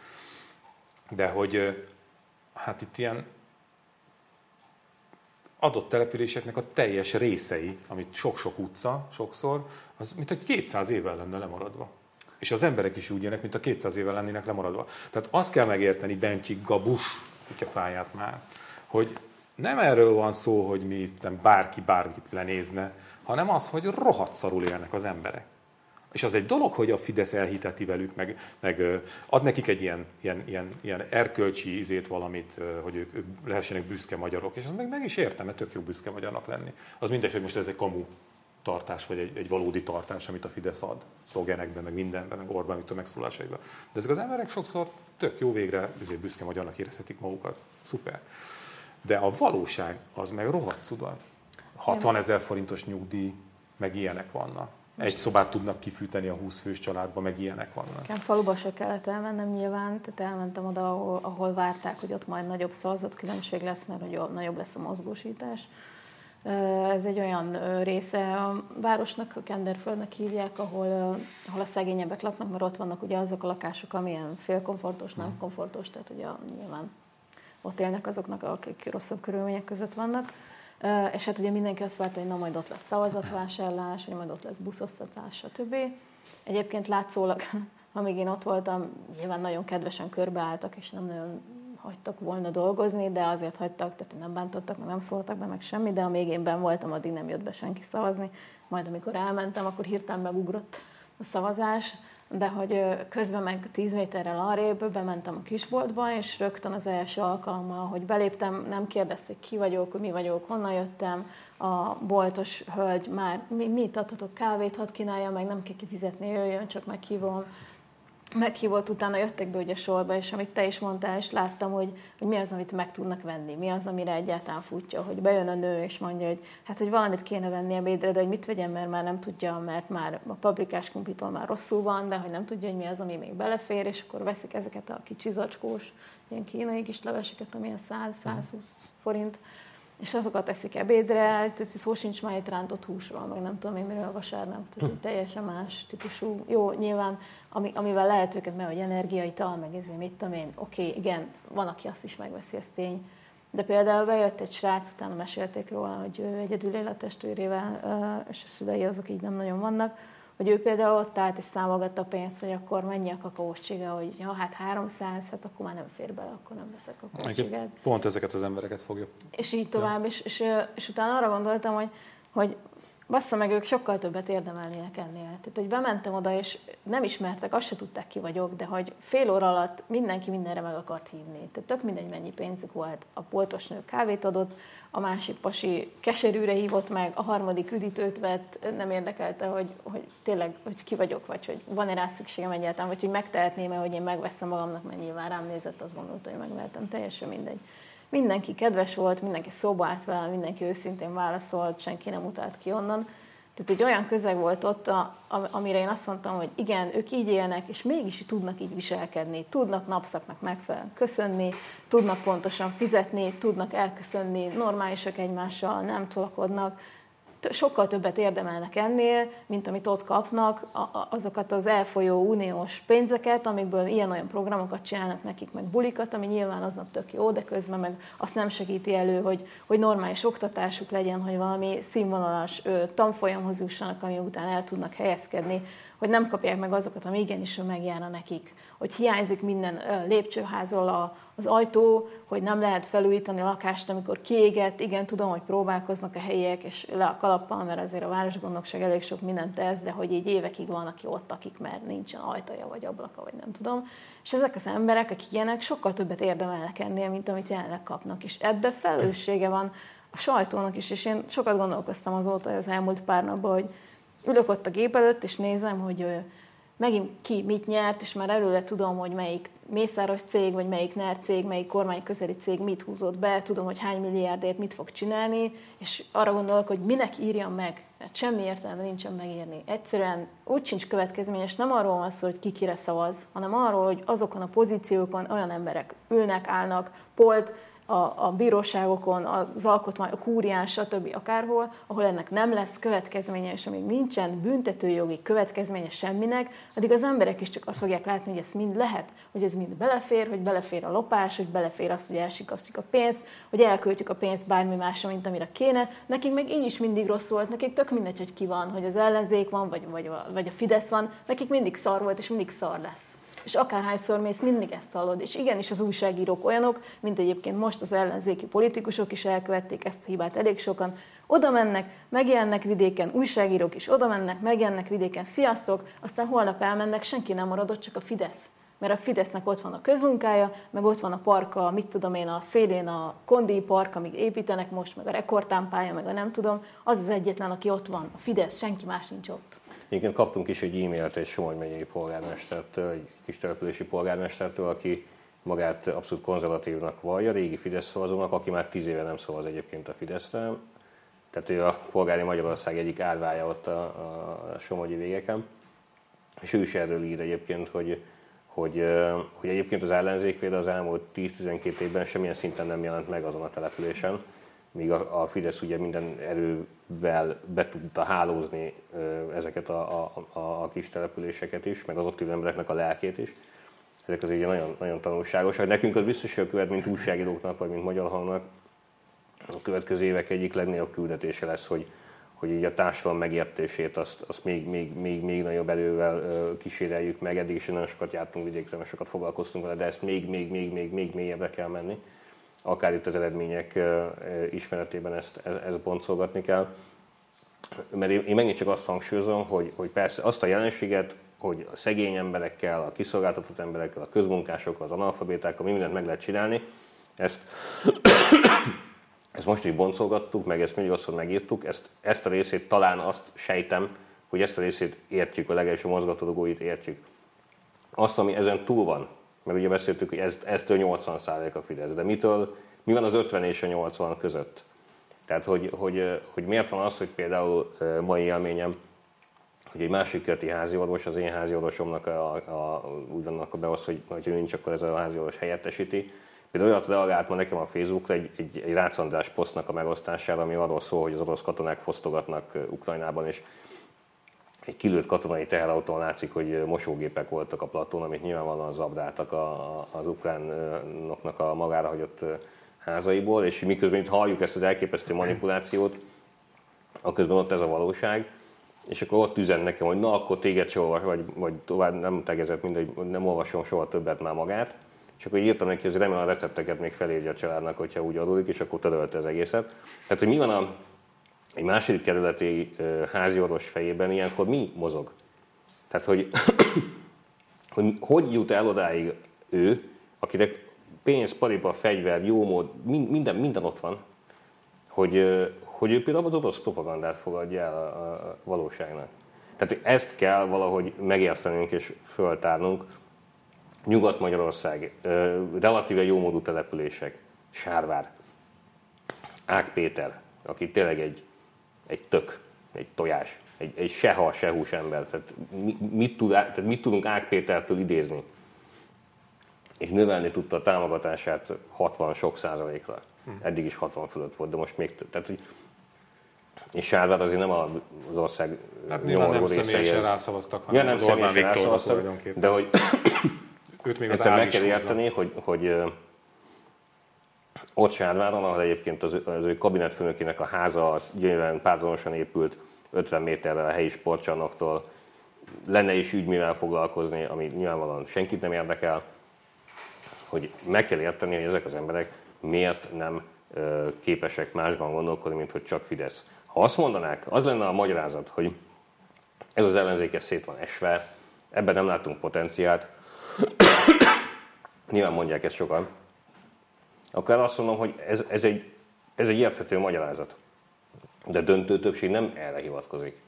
De hogy hát itt ilyen adott településeknek a teljes részei, amit sok-sok utca sokszor, az mint egy 200 évvel lenne lemaradva. És az emberek is úgy jönnek, mint a 200 évvel lennének lemaradva. Tehát azt kell megérteni Bencsik Gabus, hogyha fáját már, hogy nem erről van szó, hogy mi nem bárki bármit lenézne, hanem az, hogy rohadt szarul élnek az emberek. És az egy dolog, hogy a Fidesz elhiteti velük, meg ad nekik egy ilyen erkölcsi ízét valamit, hogy ők lehessenek büszke magyarok. És azt meg is értem, mert tök jó büszke magyarnak lenni. Az mindegy, hogy most ez egy kamu tartás, vagy egy valódi tartás, amit a Fidesz ad szlogenekben, meg mindenben, meg Orbán Viktor megszólásaiban. De ezek az emberek sokszor tök jó végre büszke magyarnak érezhetik magukat. Szuper. De a valóság az meg rohadt cuda. 60 000 forintos nyugdíj, meg ilyenek vannak. Egy szobát tudnak kifűteni a 20 fős családba, meg ilyenek vannak. Nekem faluba se kellett elmennem nyilván, tehát elmentem oda, ahol várták, hogy ott majd nagyobb szavazatkülönbség lesz, mert hogy nagyobb lesz a mozgósítás. Ez egy olyan része a városnak, a Kenderföldnek hívják, ahol a szegényebbek laknak, mert ott vannak ugye azok a lakások, amilyen félkomfortos, nem komfortos, tehát ugye nyilván ott élnek azoknak, akik rosszabb körülmények között vannak. És hát ugye mindenki azt várta, hogy na majd ott lesz szavazatvásárlás, vagy majd ott lesz buszoztatás, stb. Egyébként látszólag, amíg én ott voltam, nyilván nagyon kedvesen körbeálltak, és nem nagyon hagytak volna dolgozni, de azért hagytak, tehát nem bántottak, meg nem szóltak be, meg semmi, de amíg én benn voltam, addig nem jött be senki szavazni. Majd amikor elmentem, akkor hirtelen megugrott a szavazás, de hogy közben meg 10 méterrel arrébb bementem a kisboltba, és rögtön az első alkalommal, hogy beléptem, nem kérdezték, ki vagyok, mi vagyok, honnan jöttem, a boltos hölgy már, mit adhatok, kávét hadd kínálja, meg nem kell kifizetni, jöjjön, csak meghívom. Meghívott, utána jöttek be ugye sorba, és amit te is mondtál, és láttam, hogy mi az, amit meg tudnak venni, mi az, amire egyáltalán futja, hogy bejön a nő, és mondja, hogy hát, hogy valamit kéne venni ebédre, de hogy mit vegyen, mert már nem tudja, mert már a paprikás kumplitól már rosszul van, de hogy nem tudja, hogy mi az, ami még belefér, és akkor veszik ezeket a kicsi zacskós, ilyen kínai kis leveseket, amilyen 100-120 forint, és azokat eszik ebédre, szó sincs már itt rántott húsról, meg nem tudom én miről vasárnap, tehát teljesen más típusú. Jó, nyilván, amivel lehet őket, mert hogy energiaital, meg ezért mit tudom én, oké, igen, van, aki azt is megveszi, ez tény. De például bejött egy srác, utána mesélték róla, hogy ő egyedül él a testvérével, és a szülei azok így nem nagyon vannak, hogy ő például ott állt és számolgatta a pénzt, hogy akkor mennyi a kakaócsiga, hogy ja, hát 300, hát akkor már nem fér bele, akkor nem veszek kakaócsigát. Pont ezeket az embereket fogja. És így tovább, és utána arra gondoltam, hogy bassza meg, ők sokkal többet érdemelnének ennél. Tehát, hogy bementem oda, és nem ismertek, azt se tudták, ki vagyok, de hogy fél óra alatt mindenki mindenre meg akart hívni. Tehát tök mindegy, mennyi pénzük volt. A poltosnő kávét adott, a másik pasi keserűre hívott meg, a harmadik üdítőt vett, nem érdekelte, hogy tényleg, hogy ki vagyok, vagy hogy van-e rá szükségem egyáltalán, vagy hogy megtehetném-e, hogy én megveszem magamnak, mert nyilván rám nézett, azt gondolta, hogy megvehetem, teljesen mindegy. Mindenki kedves volt, mindenki szóba állt velem, mindenki őszintén válaszolt, senki nem utált ki onnan. Tehát egy olyan közeg volt ott, amire én azt mondtam, hogy igen, ők így élnek, és mégis tudnak így viselkedni, tudnak napszaknak megfelelően köszönni, tudnak pontosan fizetni, tudnak elköszönni, normálisak egymással, nem tolakodnak. Sokkal többet érdemelnek ennél, mint amit ott kapnak, azokat az elfolyó uniós pénzeket, amikből ilyen-olyan programokat csinálnak nekik, meg bulikat, ami nyilván aznap tök jó, de közben meg azt nem segíti elő, hogy normális oktatásuk legyen, hogy valami színvonalas tanfolyamhoz jussanak, ami után el tudnak helyezkedni, hogy nem kapják meg azokat, ami igenis megjárna nekik, hogy hiányzik minden lépcsőházról az ajtó, hogy nem lehet felújítani a lakást, amikor kiégett. Igen, tudom, hogy próbálkoznak a helyiek, és le a kalappal, mert azért a városgondnokság elég sok mindent tesz, de hogy így évekig vannak ott, akik már nincsen ajtaja, vagy ablaka, vagy nem tudom. És ezek az emberek, akik ilyenek, sokkal többet érdemelnek ennél, mint amit jelenleg kapnak. És ebben felelőssége van a sajtónak is, és én sokat gondolkoztam azóta az elmúlt pár napban, hogy ülök ott a gép előtt, és nézem, hogy megint ki mit nyert, és már előre tudom, hogy melyik Mészáros cég, vagy melyik NER cég, melyik kormányközeli cég mit húzott be, tudom, hogy hány milliárdért mit fog csinálni, és arra gondolok, hogy minek írjam meg, mert semmi értelme nincsen megírni. Egyszerűen úgy sincs következmény, és nem arról van szó, hogy ki kire szavaz, hanem arról, hogy azokon a pozíciókon olyan emberek ülnek, állnak, polt, a bíróságokon, az alkotmány, a kúrián, stb. Akárhol, ahol ennek nem lesz következménye, és amíg nincsen büntetőjogi következménye semminek, addig az emberek is csak azt fogják látni, hogy ez mind lehet, hogy ez mind belefér, hogy belefér a lopás, hogy belefér azt, hogy elsikasztjuk a pénzt, hogy elköltjük a pénzt bármi másra, mint amire kéne. Nekik meg így is mindig rossz volt, nekik tök mindegy, hogy ki van, hogy az ellenzék van, vagy a Fidesz van, nekik mindig szar volt, és mindig szar lesz. És akárhányszor mész, mindig ezt hallod. És igenis az újságírók olyanok, mint egyébként most az ellenzéki politikusok is elkövették ezt a hibát elég sokan. Oda mennek, megjelennek vidéken, újságírók is oda mennek, megjelennek vidéken, sziasztok, aztán holnap elmennek, senki nem maradott, csak a Fidesz. Mert a Fidesznek ott van a közmunkája, meg ott van a parka, mit tudom én, a szélén a Kondi Park, amíg építenek most, meg a rekordtámpálya, meg a nem tudom, az az egyetlen, aki ott van, a Fidesz, senki más nincs ott. Egyébként kaptunk is egy e-mailt egy Somogy megyei polgármestertől, egy kis települési polgármestertől, aki magát abszolút konzervatívnak vallja, régi Fidesz szavazónak, aki már 10 éve nem szavaz egyébként a Fideszre. Tehát ő a polgári Magyarország egyik árvája ott a somogyi végeken. És ő is erről ír egyébként, hogy egyébként az ellenzék például az elmúlt 10-12 évben semmilyen szinten nem jelent meg azon a településen, míg a Fidesz ugye minden erővel be tudta hálózni ezeket a kis településeket is, meg az ott ülő embereknek a lelkét is. Ezek azért nagyon, nagyon tanulságosak. Nekünk az biztos, hogy mint újságíróknak, vagy mint Magyar Hangnak a következő évek egyik legnagyobb küldetése lesz, hogy így a társadalom megértését azt még nagyobb erővel kíséreljük meg. Eddig is nagyon sokat jártunk vidékre, mert sokat foglalkoztunk vele, de ezt még mélyebbre kell menni. Akár itt az eredmények ismeretében ezt boncolgatni kell. Mert én megint csak azt hangsúlyozom, hogy persze azt a jelenséget, hogy a szegény emberekkel, a kiszolgáltatott emberekkel, a közmunkásokkal, az analfabétákkal mindent meg lehet csinálni, ezt most is boncolgattuk, meg ezt mindig azt megírtuk, ezt a részét talán azt sejtem, hogy ezt a részét értjük, a legelső mozgatórugóit értjük. Azt, ami ezen túl van, mert ugye beszéltük, hogy eztől 80% a Fidesz, de mi van az 50 és a 80 között? Tehát, hogy miért van az, hogy például mai élményem, hogy egy másik kerti háziorvos, az én háziorvosomnak úgy vannak beosz, hogy ő nincs, akkor ez a háziorvos helyettesíti. Például olyat reagált ma nekem a Facebookra egy Rácz András posztnak a megosztására, ami arról szól, hogy az orosz katonák fosztogatnak Ukrajnában, és egy kilőtt katonai teherautón látszik, hogy mosógépek voltak a platón, amit nyilvánvalóan zabdáltak az ukránoknak a magára hagyott házaiból, és miközben itt halljuk ezt az elképesztő manipulációt, aközben ott ez a valóság, és akkor ott üzen nekem, hogy na, akkor téged se olvas, vagy tovább nem tegezett mindegy, nem olvasom soha többet már magát, és akkor írtam neki, hogy remélem a recepteket még felírja a családnak, hogyha úgy adódik, és akkor törölte az egészet. Tehát, hogy mi van egy második kerületi háziorvos fejében ilyenkor mi mozog? Tehát, hogy jut el odáig ő, akinek pénz, paripa, fegyver, jómód, minden ott van, hogy ő például az orosz propagandát fogadja el a valóságnak. Tehát ezt kell valahogy megértenünk és föltárnunk. Nyugat-Magyarország, relatíve jómódú települések, Sárvár, Ág Péter, aki tényleg egy tök, egy tojás, egy se hal, se hús ember. Tehát mit tudunk Ág Pétertől idézni? És növelni tudta a támogatását 60-sok százalékra. Eddig is 60 fölött volt, de most még több. És Sárvár azért nem az ország nyomorgó részeihez. Nem személyesen rászavaztak, hanem nem Orbán Viktorra tulajdonképpen. De hogy egyszer meg kell érteni, hogy ott Sárváron, ahol egyébként az ő kabinetfőnökének a háza az gyönyörűen párhuzamosan épült 50 méterrel a helyi sportcsarnoktól, lenne is ügy mivel foglalkozni, ami nyilvánvalóan senkit nem érdekel, hogy meg kell érteni, hogy ezek az emberek miért nem képesek másban gondolkodni, mint hogy csak Fidesz. Ha azt mondanák, az lenne a magyarázat, hogy ez az ellenzékes szét van esve, ebben nem látunk potenciált, nyilván mondják ezt sokan, akkor azt mondom, hogy ez egy érthető magyarázat. De a döntő többség nem erre hivatkozik.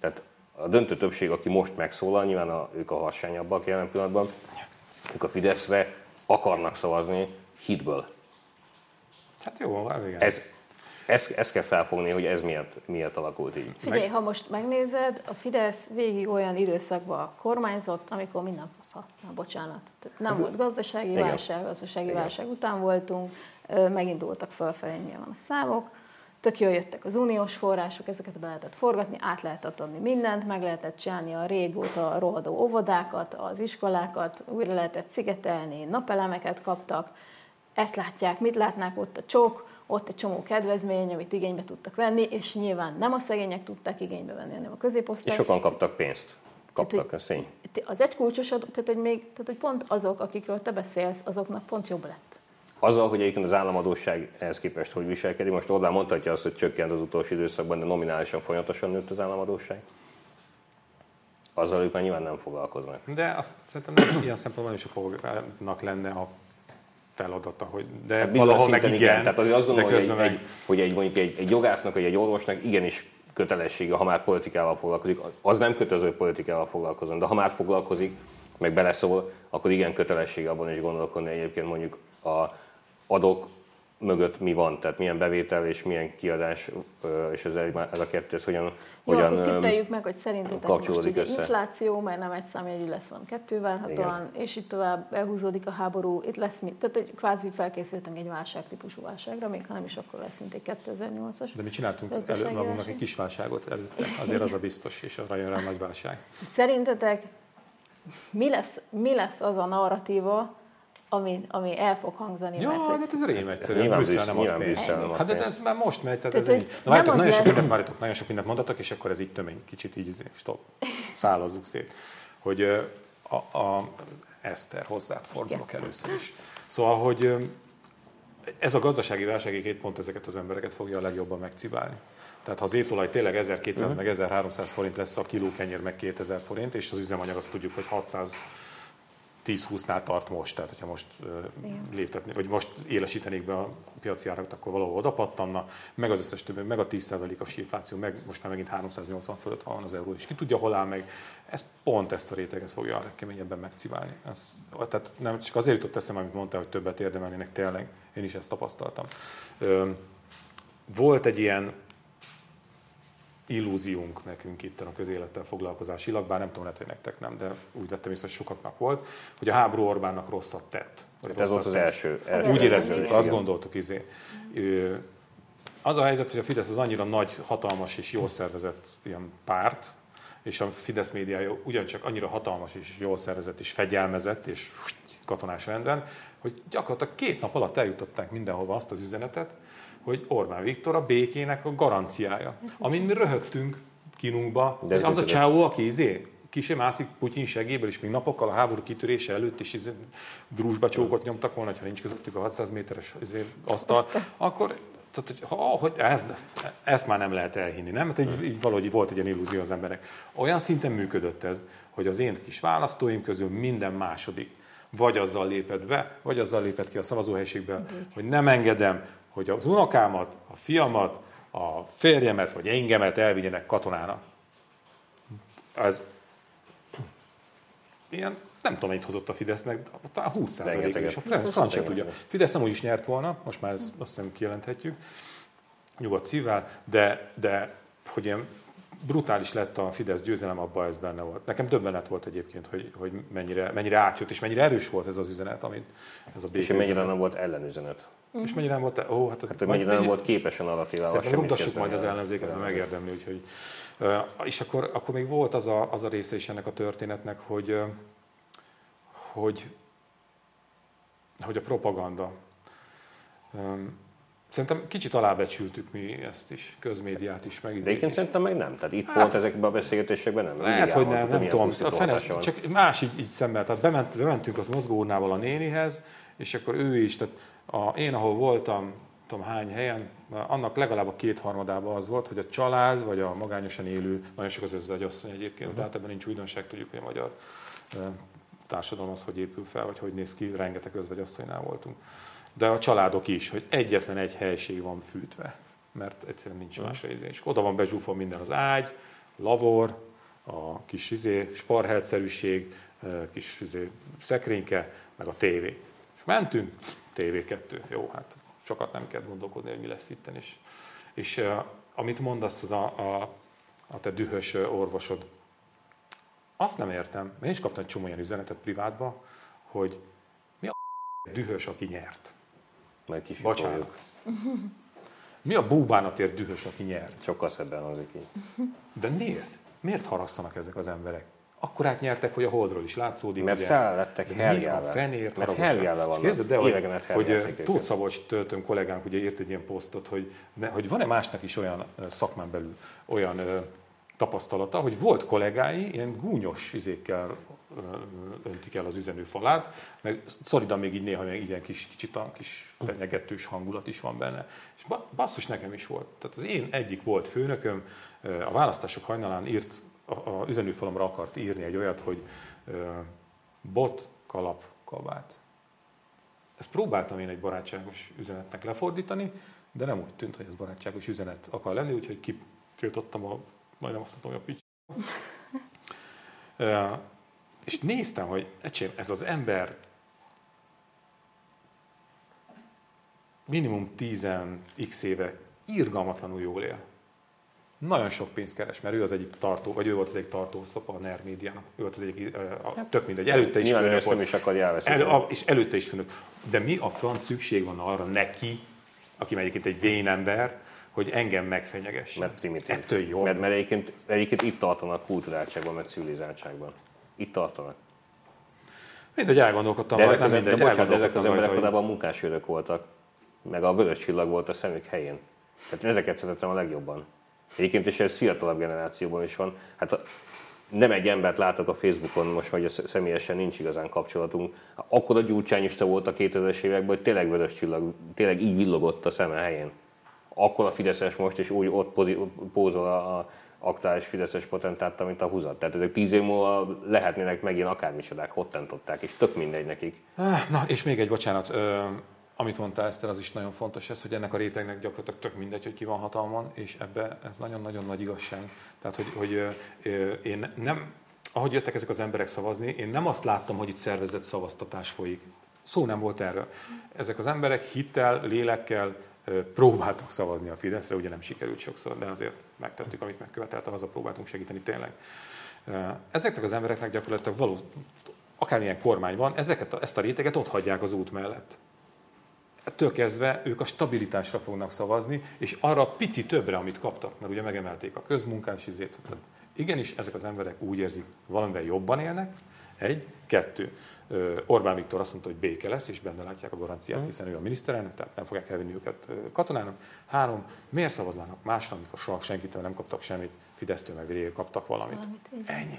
Tehát a döntő többség, aki most megszólal, nyilván ők a harsányabbak jelen pillanatban, ők a Fideszre akarnak szavazni hitből. Hát jó, igen. Ezt kell felfogni, hogy ez miért alakult így. Figyelj, ha most megnézed, a Fidesz végig olyan időszakban kormányzott, amikor minden fasza. Na, bocsánat. Tehát nem volt gazdasági válság, gazdasági válság után voltunk, megindultak felfelé nyilván a számok, tök jól jöttek az uniós források, ezeket be lehetett forgatni, át lehetett adni mindent, meg lehetett csinálni a régóta a rohadó óvodákat, az iskolákat, újra lehetett szigetelni, napelemeket kaptak. Ezt látják, mit látnák ott a csók, ott egy csomó kedvezmény, amit igénybe tudtak venni, és nyilván nem a szegények tudták igénybe venni, hanem a középosztály. És sokan kaptak pénzt. Kaptak, ez tény. Az egy kulcsos, tehát hogy pont azok, akikről te beszélsz, azoknak pont jobb lett. Azzal, hogy egyébként az államadósság ehhez képest hogy viselkedik, most Orbán mondhatja azt, hogy csökkent az utolsó időszakban, de nominálisan folyamatosan nőtt az államadósság. Azzal ők már nyilván nem foglalkoznak. De azt szerintem nem, ilyen szempontból is fognak lenne a feladata, hogy de valahol meg igen. Tehát azért azt gondolom, hogy egy jogásznak, vagy egy orvosnak igenis kötelessége, ha már politikával foglalkozik, az nem kötelező, hogy politikával foglalkozom, de ha már foglalkozik, meg beleszól, akkor igen kötelessége abban is gondolkodni, egyébként mondjuk a adók mögött mi van, tehát milyen bevétel és milyen kiadás, és ez a kettő, ez hogyan jó, tippeljük meg, hogy szerintetek most ugye infláció, mert nem egy számjegyű lesz, hanem kettő várhatóan, és itt tovább elhúzódik a háború, itt lesz mit, tehát kvázi felkészültünk egy válságtípusú válságra, még ha nem is akkor lesz, mint egy 2008-as. De mi csináltunk magunknak egy kis válságot előtte, azért az a biztos, és arra jön rá nagy válság. Szerintetek mi lesz az a narratíva, ami el fog hangzani. Jó, mert, hát ez rém egyszerűen. Brüsszel nem ad pénzt. Hát de ez már most megy. Nagyon sok mindent mondatok, és akkor ez így tömény. Kicsit így stop. Szállazzuk szét. Hogy Eszter, hozzád fordulok először is. Szóval, hogy ez a gazdasági válsági két pont ezeket az embereket fogja a legjobban megcibálni. Tehát ha az étolaj tényleg 1200 meg 1300 forint lesz, a kiló kenyér meg 2000 forint, és az üzemanyag azt tudjuk, hogy 600 10-20-nál tart most, tehát hogyha most léptetnék, vagy most élesítenék be a piaci árakat, akkor valahol odapattanna, meg az összes többi, meg a 10%-os infláció, meg most már megint 380 fölött van az euró, és ki tudja, hol áll meg. Ez pont ezt a réteget fogja a legkeményebben megcibálni. Tehát nem csak azért jutott eszembe, amit mondtál, hogy többet érdemelnének, tényleg, én is ezt tapasztaltam. Volt egy ilyen illúziónk nekünk itt a közélettel foglalkozásilag, bár nem tudom, lehet, hogy nektek nem, de úgy vettem észre, hogy sokaknak volt, hogy a háború Orbánnak rosszat tett. Ez volt az első. Úgy éreztük, azt gondoltuk. Az a helyzet, hogy a Fidesz az annyira nagy, hatalmas és jól szervezett ilyen párt, és a Fidesz médiája ugyancsak annyira hatalmas és jól szervezett és fegyelmezett és katonás rendben, hogy gyakorlatilag 2 nap alatt eljutották mindenhova azt az üzenetet, hogy Orbán Viktor a békének a garanciája. Amin mi röhögtünk kínunkba, hogy az a csávó, aki kisé mászik Putyin segéből, és még napokkal a háború kitörése előtt is drúzsba csókot nyomtak volna, ha nincs közöttük a 600 méteres asztal, akkor Tehát, hogy ezt már nem lehet elhinni, nem? Hát így valahogy volt egy ilyen illúzió az emberek. Olyan szinten működött ez, hogy az én kis választóim közül minden második vagy azzal lépett be, vagy azzal lépett ki a szavazóhelyiségbe, hogy nem engedem, hogy az unokámat, a fiamat, a férjemet, vagy engemet elvigyenek katonának. Ez ilyen, nem tudom, mennyit hozott a Fidesznek, talán 20%, és a Fidesz sem tudja. Fidesz nem úgy is nyert volna, most már ezt, azt hiszem kijelenthetjük, nyugodt szívvel, de hogy ilyen brutális lett a Fidesz győzelem, abban ez benne volt. Nekem döbbenet volt egyébként, hogy mennyire átjött, és mennyire erős volt ez az üzenet, amit ez a békés. És mennyire nem volt ellenüzenet. És mennyire nem volt, mennyire nem volt képesen alatélálva. Szerintem rúgdassuk majd az ellenzéket, mert megérdemli, úgyhogy... És akkor még volt az a része is ennek a történetnek, hogy a propaganda. Szerintem kicsit alábecsültük mi ezt is, közmédiát is meg. De egyébként szerintem meg nem. Tehát itt pont ezekben a beszélgetésekben nem. Lehet, hogy nem tudom. Csak más így szemmel. Tehát bementünk az mozgóurnával a nénihez, és akkor ő is. Tehát én, ahol voltam, tudom hány helyen, annak legalább a kétharmadában az volt, hogy a család, vagy a magányosan élő, nagyon sok az özvegyasszony egyébként, de hát ebben nincs újdonság, tudjuk, hogy a magyar társadalom az, hogy épül fel, vagy hogy néz ki, rengeteg özvegyasszonynál voltunk. De a családok is, hogy egyetlen egy helység van fűtve, mert egyszerűen nincs más rézés. Oda van bezsúfol minden, az ágy, lavor, a kis sparhelszerűség, kis szekrényke, meg a tévé. És mentünk, TV2. Jó, hát sokat nem kell gondolkodni, hogy mi lesz itten is. És amit mondasz, az a te dühös orvosod. Azt nem értem, én is kaptam egy csomó ilyen üzenetet privátba, hogy mi a dühös, aki nyert? Bocsánat. Mi a búbánat ér dühös, aki nyert? Sokkal szebben hozik így. De miért? Miért haragszanak ezek az emberek? Akkorát nyertek, hogy a holdról is látszódik. Mert fellettek hergelve. Mert hergelve vannak. Kérdezd, hogy Tóth Szabolcs Töltön kollégánk ugye írt egy ilyen posztot, hogy van-e másnak is olyan szakmán belül olyan tapasztalata, hogy volt kollégái ilyen gúnyos izékkel öntik el az üzenőfalát, meg szolidan még így néha még ilyen kicsit fenyegetős hangulat is van benne. És basszus, nekem is volt. Tehát az én egyik volt főnököm a választások hajnalán írt, a üzenőfalamra akart írni egy olyat, hogy bot, kalap, kabát. Ezt próbáltam én egy barátságos üzenetnek lefordítani, de nem úgy tűnt, hogy ez barátságos üzenet akar lenni, úgyhogy kitiltottam majdnem azt mondtam, hogy a picsit. És néztem, hogy ez az ember minimum 10x éve irgalmatlanul jól él. Nagyon sok pénzt keres, mert ő az egyik tartó, vagy ő volt az egyik tartószlop a NER médiának. Ő volt az egyik, tök mindegy, előtte is főnök volt. Is és előtte is főnök. De mi a franc szükség van arra neki, aki egyébként egy vén ember, hogy engem megfenyegessen? Mert primitív. Ettől jobb. Mert egyébként itt tartanak kulturáltságban, meg civilizáltságban. Itt tartanak. Mindegy, elgondolkodtam. Ezek az emberek korábban munkásőrök voltak, meg a vörös csillag volt a szemük helyén. Tehát ezeket szeretem a legjobban. Egyébként is ez fiatalabb generációban is van. Hát nem egy embert látok a Facebookon most, hogy személyesen nincs igazán kapcsolatunk. Akkor a gyurcsányista volt a 2000-es években, hogy tényleg vörös csillag, tényleg így villogott a szeme helyén. Akkor a fideszes most, és úgy ott pózol a aktuális fideszes potentáta, mint a húzat. Tehát ezek 10 év múlva lehetnének megint akármicsodák, hottentották, és tök mindegy nekik. Na, és még egy bocsánat. Amit mondtál, Eszter, az is nagyon fontos ez, hogy ennek a rétegnek gyakorlatilag tök mindegy, hogy ki van hatalmon, és ebbe ez nagyon-nagyon nagy igazság. Tehát, hogy én nem, ahogy jöttek ezek az emberek szavazni, én nem azt láttam, hogy itt szervezett szavaztatás folyik. Szó nem volt erről. Ezek az emberek hittel, lélekkel próbáltak szavazni a Fideszre, ugye nem sikerült sokszor, de azért megtettük, amit megköveteltem, azzal próbáltunk segíteni tényleg. Ezeknek az embereknek gyakorlatilag akármilyen kormány van, ezt a réteget ott hagyják az út mellett. Ettől kezdve ők a stabilitásra fognak szavazni, és arra a pici többre, amit kaptak, mert ugye megemelték a közmunkás izét. Tehát igenis, ezek az emberek úgy érzik, valamivel jobban élnek. 1, 2. Orbán Viktor azt mondta, hogy béke lesz, és benne látják a garanciát, hiszen ő a miniszterelnök, tehát nem fogják elvinni őket katonának. 3. Miért szavaznának másra, amikor soha senkitől nem kaptak semmit, Fidesztől meg végül kaptak valamit. Ennyi.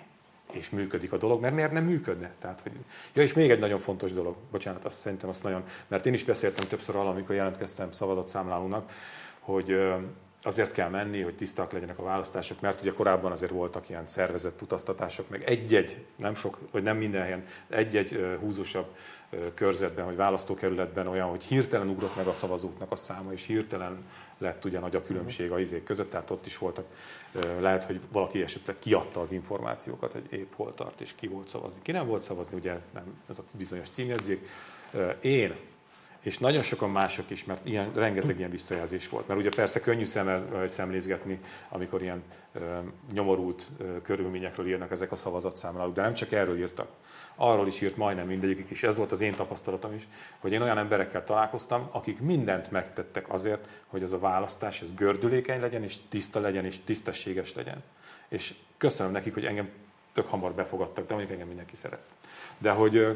És működik a dolog, mert miért nem működne? Tehát, hogy... Ja, és még egy nagyon fontos dolog, bocsánat, azt szerintem azt nagyon, mert én is beszéltem többször arra, amikor jelentkeztem szavazatszámlálónak, hogy azért kell menni, hogy tiszták legyenek a választások, mert ugye korábban azért voltak ilyen szervezett utaztatások, meg egy-egy, nem sok, vagy nem minden helyen, egy-egy húzósabb körzetben, vagy választókerületben olyan, hogy hirtelen ugrott meg a szavazóknak a száma, és hirtelen lett ugye nagy a különbség a izék között, tehát ott is voltak, lehet, hogy valaki esetleg kiadta az információkat, hogy épp hol tart, és ki volt szavazni, ki nem volt szavazni, ugye nem, ez a bizonyos címjegyzék. Én és nagyon sokan mások is, mert ilyen, rengeteg ilyen visszajelzés volt. Mert ugye persze könnyű szemlézgetni, amikor ilyen nyomorult körülményekről írnak ezek a szavazatszámlálók, de nem csak erről írtak. Arról is írt majdnem mindegyikük is, ez volt az én tapasztalatom is, hogy én olyan emberekkel találkoztam, akik mindent megtettek azért, hogy ez a választás ez gördülékeny legyen, és tiszta legyen, és tisztességes legyen. És köszönöm nekik, hogy engem tök hamar befogadtak, de mondjuk engem mindenki szeret. De hogy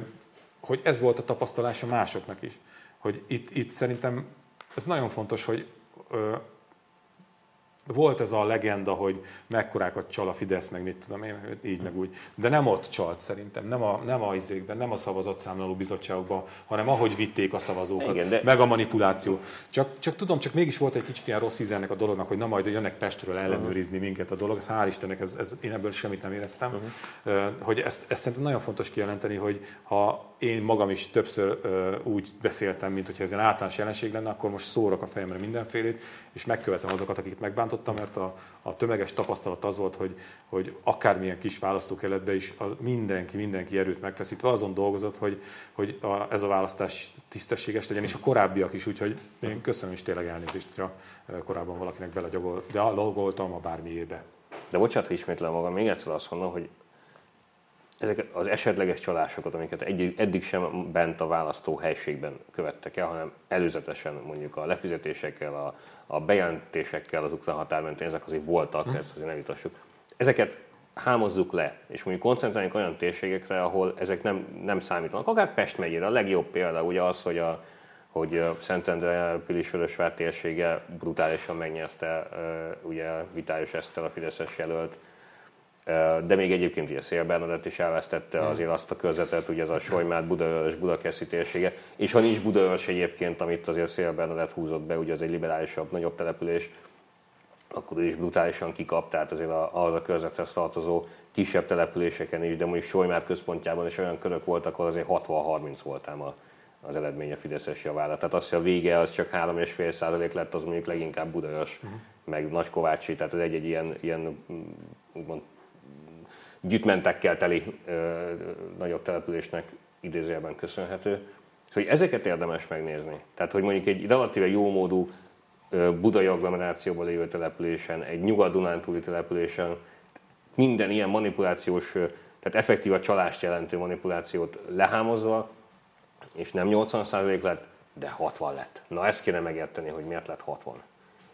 ez volt a tapasztalása másoknak is. Hogy itt szerintem ez nagyon fontos, hogy volt ez a legenda, hogy mekkorákat csal a Fidesz, meg mit tudom én, így meg úgy. De nem ott csalt szerintem, nem a izékben, nem a szavazatszámláló bizottságokban, hanem ahogy vitték a szavazókat, igen, de... meg a manipuláció. Csak mégis volt egy kicsit ilyen rossz íze ennek a dolognak, hogy na majd jönnek Pestről ellenőrizni minket a dolog. Ez hál' Istennek, ez, én ebből semmit nem éreztem. Hogy ezt szerintem nagyon fontos kijelenteni, hogy ha én magam is többször úgy beszéltem, mint hogyha ez ilyen általános jelenség lenne, akkor most szórok a fejemre mindenfélét, és megkövetem azokat, akiket megbántottam, mert a tömeges tapasztalat az volt, hogy akármilyen kis választókerületben is mindenki erőt megfeszítve azon dolgozott, hogy ez a választás tisztességes legyen, és a korábbiak is, úgyhogy én köszönöm is tényleg elnézést, hogyha korábban valakinek belegyagoltam a bármiébe. De bocsánat, ha ismétlem magam, még egyszer azt mondom, hogy ezek az esetleges csalásokat, amiket eddig sem bent a választóhelységben követtek el, hanem előzetesen mondjuk a lefizetésekkel, a bejelentésekkel azokra határmentén, ezek azért voltak, ezt azért ne vitassuk. Ezeket hámozzuk le, és mondjuk koncentráljunk olyan térségekre, ahol ezek nem számítanak. Akár Pest megyére, a legjobb példa ugye az, hogy Szentendre Pilisvörösvár térsége brutálisan megnyerte ugye Vitályos Eszter a fideszes jelölt, de még egyébként ugye Szél Bernadett is elvesztette azért azt a körzetet, ugye az a Solymár, Budaörs, Budakeszi térsége, és ha nincs Budaörs egyébként, amit azért Szél Bernadett húzott be, ugye az egy liberálisabb, nagyobb település, akkor ő is brutálisan kikap, tehát azért arra a körzethez tartozó kisebb településeken is, de mondjuk Solymár központjában is olyan körök voltak, ahol azért 60-30 voltám az eredmény a fideszes javára. Tehát az, hogy a vége az csak 3,5% lett, az mondjuk leginkább Budaörs, meg Nagykovácsi, tehát egy-egy ilyen úgymond gyűjtmentekkel teli nagyobb településnek idézőjelben köszönhető. Szóval ezeket érdemes megnézni. Tehát, hogy mondjuk egy relatíve jómódú budai agglomerációban lévő településen, egy nyugat-dunántúli településen minden ilyen manipulációs, tehát effektív a csalást jelentő manipulációt lehámozva, és nem 80% lett, de 60 lett. Na ezt kéne megérteni, hogy miért lett 60.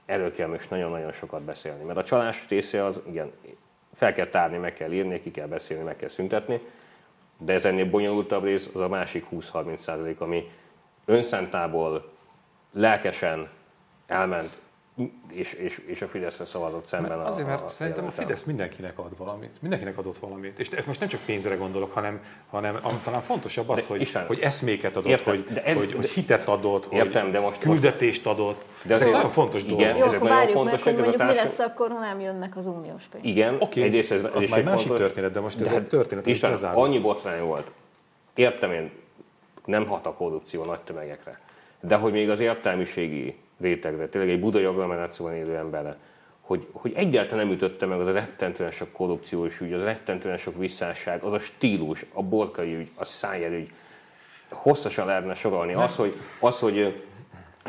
Erről kell most nagyon-nagyon sokat beszélni, mert a csalás része az, igen, fel kell tárni, meg kell írni, ki kell beszélni, meg kell szüntetni, de ez ennél bonyolultabb rész az a másik 20-30%, ami önszántából lelkesen elment, és a Fideszre szavazott szemben. Mert azért, mert szerintem a Fidesz mindenkinek ad valamit. Mindenkinek adott valamit. És most nem csak pénzre gondolok, hanem talán fontosabb az, hogy eszméket adott, értem, hogy hitet adott, értem, hogy de most küldetést adott. De ez nagyon fontos dolog. Igen, jó, ezek nagyon fontosak. Akkor mondjuk mi lesz akkor, ha nem jönnek az uniós pénzek. Igen, okay, egyrészt ez az már másik történet, de most ez a történet. István, annyi botrány volt. Értem én, nem hat a korrupció nagy tömegekre. De hogy még az értelmiségi rétegre, tényleg egy budai agglomerációban élő emberre, hogy egyáltalán nem ütötte meg az a rettentően sok korrupciós ügy, az a rettentően sok visszásság, az a stílus, a borkai ügy, a szájjelügy. Hosszasan lehetne sorolni. Az, hogy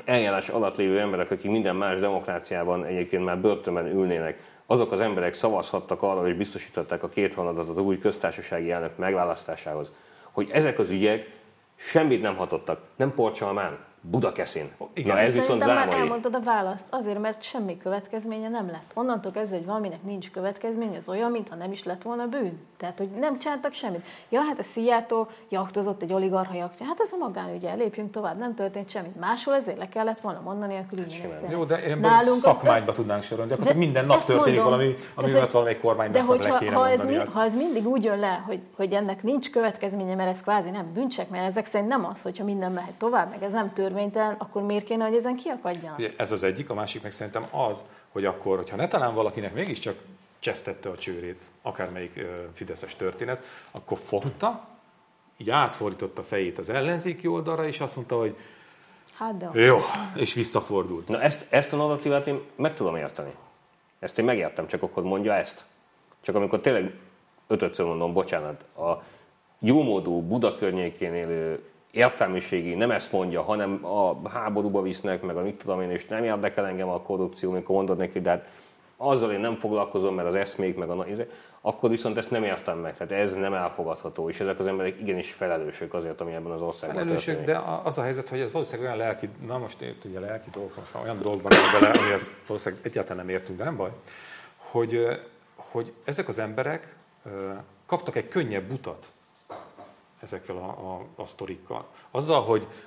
eljárás alatt lévő emberek, akik minden más demokráciában egyébként már börtönben ülnének, azok az emberek szavazhattak arra, és biztosították a kétharmadat az új köztársasági elnök megválasztásához, hogy ezek az ügyek semmit nem hatottak, nem Porcsalmán, Budakeszin. Igen, na, ez viszont drámai. Már elmondtad a választ, azért, mert semmi következménye nem lett. Onnantól kezdve, hogy valaminek nincs következménye, az olyan, mintha nem is lett volna bűn. Tehát, hogy nem csináltak semmit. Ja, hát a Szijjártó jaktozott, egy oligarha jaktozott. Hát ez a magánügye, lépjünk tovább, nem történt semmit. Máshol ezért le kellett volna mondani a külügyminiszternek. Jó, de én szakmányba tudnánk sorolni, de minden nap történik valami, ami miatt valamelyik kormánynak le kéne mondani. Ha ez mindig úgy jön le, hogy ennek nincs következménye, mert ez kvázi nem bűncsek, mert ezek szerint nem az, hogyha minden mehet tovább, meg ez nem történik. törvénytelen, akkor miért kéne, hogy ezen kiakadjon? Ez az egyik, a másik meg szerintem az, hogy akkor, hogyha netán valakinek mégiscsak csesztette a csőrét, akármelyik fideszes történet, akkor fogta, így átfordította fejét az ellenzéki oldalra, és azt mondta, hogy jó, és visszafordult. Na ezt a narratívát én meg tudom érteni. Ezt én megértem, csak akkor mondja ezt. Csak amikor tényleg ötödször mondom, bocsánat, a jómódú Buda környékén élő értelmiségi nem ezt mondja, hanem a háborúba visznek, meg a mit tudom én, és nem érdekel engem a korrupció, amikor mondod neki, de hát azzal én nem foglalkozom, mert az eszmék, meg a... Akkor viszont ezt nem értem meg, tehát ez nem elfogadható, és ezek az emberek igenis felelősök azért, ami ebben az országban felelősök, történik. De az a helyzet, hogy ez valószínűleg olyan lelki, na most ért, ugye lelki dolgok, most olyan dolgban áll bele, amihez valószínűleg egyáltalán nem értünk, de nem baj, hogy ezek az emberek kaptak egy könnyebb utat ezekkel a sztorikkal. Azzal,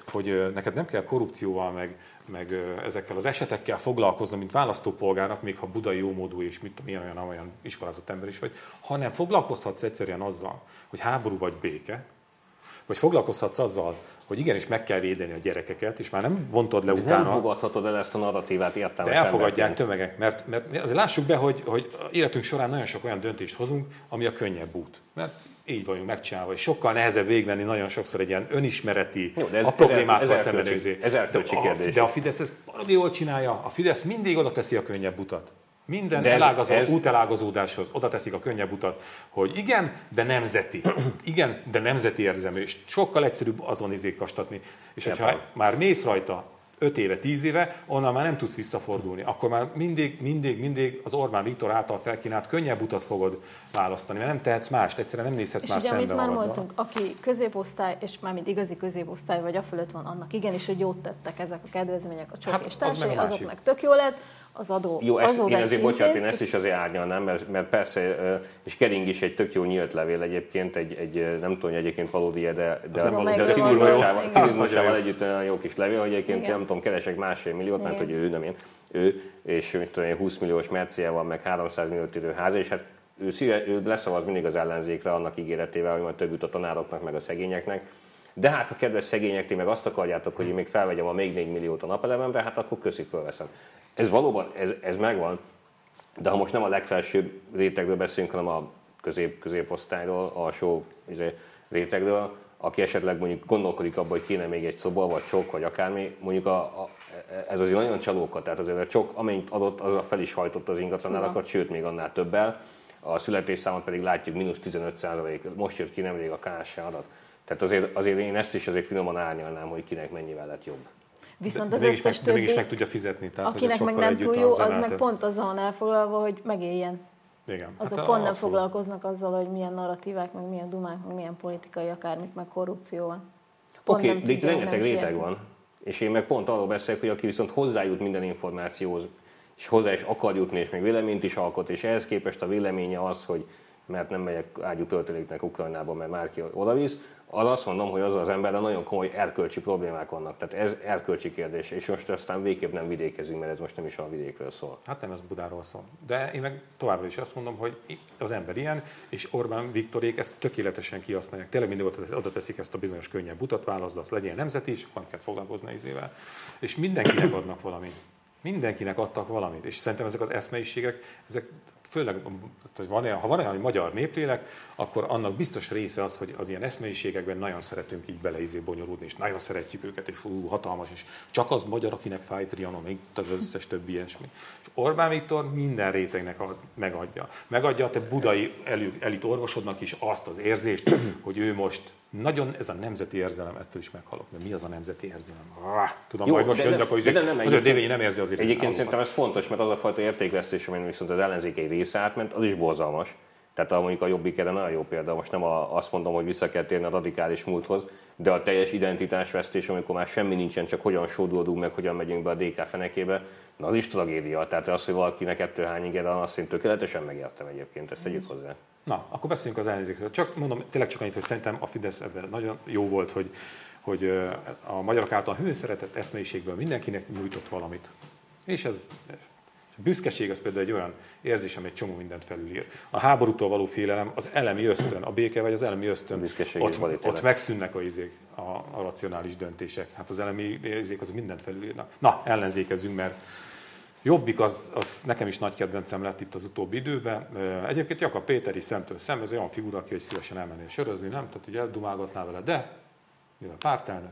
hogy neked nem kell korrupcióval, meg ezekkel az esetekkel foglalkoznom, mint választópolgárnak, még ha budai jómódú és milyen olyan iskolázott ember is vagy, hanem foglalkozhatsz egyszerűen azzal, hogy háború vagy béke, vagy foglalkozhatsz azzal, hogy igenis meg kell védeni a gyerekeket, és már nem vontod le de utána. Nem fogadhatod el ezt a narratívát értelmet. De elfogadják tömegek, mert azért lássuk be, hogy életünk során nagyon sok olyan döntést hozunk, ami a könnyebb út. Mert így vagyunk megcsinálva, és sokkal nehezebb végigmenni nagyon sokszor egy ilyen önismereti, a problémákkal szembenőző. Ez erkölcsi kérdés. De a Fidesz ezt valami jól csinálja. A Fidesz mindig oda teszi a könnyebb utat. Minden útelágazódáshoz oda teszik a könnyebb utat, hogy igen, de nemzeti. Igen, de nemzeti érzemű. És sokkal egyszerűbb azon kasttatni. És hogyha már mész rajta 5 éve, 10 éve, onnan már nem tudsz visszafordulni. Akkor már mindig az Orbán Viktor által felkínált könnyebb utat fogod választani, mert nem tehetsz mást, egyszerűen nem nézhetsz más szembe. És ugye, amit már mondtunk, aki középosztály, és már mint igazi középosztály vagy a fölött van, annak igenis, hogy jót tettek ezek a kedvezmények, a csok és társai, azoknak tök jó lett, az adó. Jó, én azért bocsánat, én ezt is azért árnyalnám, mert persze, és kering is egy tök jó nyílt levél egyébként, egy nem tudom, hogy egyébként valódi, de a cinizmusával együtt olyan jó kis levél, hogy egyébként igen. Nem tudom, keresek 1,5 milliót, igen. Mert hogy ő nem én, ő, és mit tudom én, 20 milliós merciával, meg 300 milliót idő háza, és hát ő leszavaz mindig az ellenzékre annak ígéretével, hogy majd több jut a tanároknak, meg a szegényeknek. De hát, ha kedves szegények, ti meg azt akarjátok, hogy én még felvegyem a még 4 milliót a napelememre, hát akkor köszi, fölveszem. Ez valóban, ez megvan, de ha most nem a legfelsőbb rétegről beszélünk, hanem a középosztályról, alsó rétegről, aki esetleg mondjuk gondolkodik abban, hogy kéne még egy szoba, vagy csok, vagy akármi, mondjuk ez azért nagyon csalókat, tehát azért a csok, amennyit adott, az fel is hajtott az ingatlanárakat, sőt, még annál többel. A születésszámot pedig látjuk, -15%, most jött ki nemrég a KSH adat. Tehát azért én ezt is azért finoman árnyalnám, hogy kinek mennyivel lett jobb. Viszont az összes többi, mégis meg tudja fizetni. Tehát, akinek meg nem túl jó, az meg pont azzal van elfoglalva, hogy megéljen. Igen. Azok hát, pont nem foglalkoznak azzal, hogy milyen narratívák, meg milyen dumák, meg milyen politikai akármit, meg korrupció van. Oké, de itt rengeteg réteg van. És én meg pont arról beszélek, hogy aki viszont hozzájut minden információhoz, és hozzá is akar jutni, és még véleményt is alkot, és ehhez képest a véleménye az, hogy mert nem megyek ágyú tölteléknek Ukrajnába, mert már ki odavisz, az azt mondom, hogy azzal az emberrel nagyon komoly erkölcsi problémák vannak. Tehát ez erkölcsi kérdés, és most aztán végképp nem vidékezünk, mert ez most nem is a vidékről szól. Hát nem, ez Budáról szól. De én meg továbbra is azt mondom, hogy az ember ilyen, és Orbán Viktorék ezt tökéletesen kihasználják. Tényleg mindig oda teszik ezt a bizonyos könnyebb utat, válaszd, az legyen nemzeti, és akkor nem kell foglalkozni izével. És mindenkinek adnak valamit. Mindenkinek adtak valamit. És szerintem ezek az eszmeiségek, ezek főleg, ha van olyan magyar néplélek, akkor annak biztos része az, hogy az ilyen eszmeiségekben nagyon szeretünk így beleizé bonyolódni, és nagyon szeretjük őket, és hatalmas, és csak az magyar, akinek fáj Trianon, még az összes többi ilyesmi. És Orbán Viktor minden rétegnek megadja. Megadja a te budai elit orvosodnak is azt az érzést, hogy ő most nagyon, ez a nemzeti érzelem, ettől is meghalok. De mi az a nemzeti érzelem? Tudom, jó, majd most jönnek a Dévényi nem érzi az irányát. Egyébként szerintem ez fontos, mert az a fajta értékvesztés, amin viszont az ellenzék egy része átment, az is borzalmas. Tehát mondjuk a Jobbik erre nagyon jó példa. Most nem azt mondom, hogy vissza kell térni a radikális múlthoz, de a teljes identitásvesztés, amikor már semmi nincsen, csak hogyan sodródunk meg, hogyan megyünk be a DK fenekébe, na az is tragédia. Tehát az, hogy valakinek 2-3 ingere, azt én tökéletesen megértem egyébként, ezt tegyük hozzá. Na, akkor beszéljünk az ellenzékről. Csak mondom, tényleg csak annyit, hogy szerintem a Fidesz ebben nagyon jó volt, hogy a magyarok által hőn szeretett eszmeiségből mindenkinek nyújtott valamit. És ez A büszkeség az például egy olyan érzés, ami egy csomó mindent felülír. A háborútól való félelem, az elemi ösztön, a béke vagy az elemi ösztön, ott megszűnnek a racionális döntések. Hát az elemi érzék az mindent felülírnak. Na, ellenzékezzünk, mert Jobbik az nekem is nagy kedvencem lett itt az utóbbi időben. Egyébként Jakab Péter is szemtől szemben, ez olyan figura, aki szívesen elmennél sörözni, nem? Tehát ugye eldumálgatná vele, de mivel pártelnök,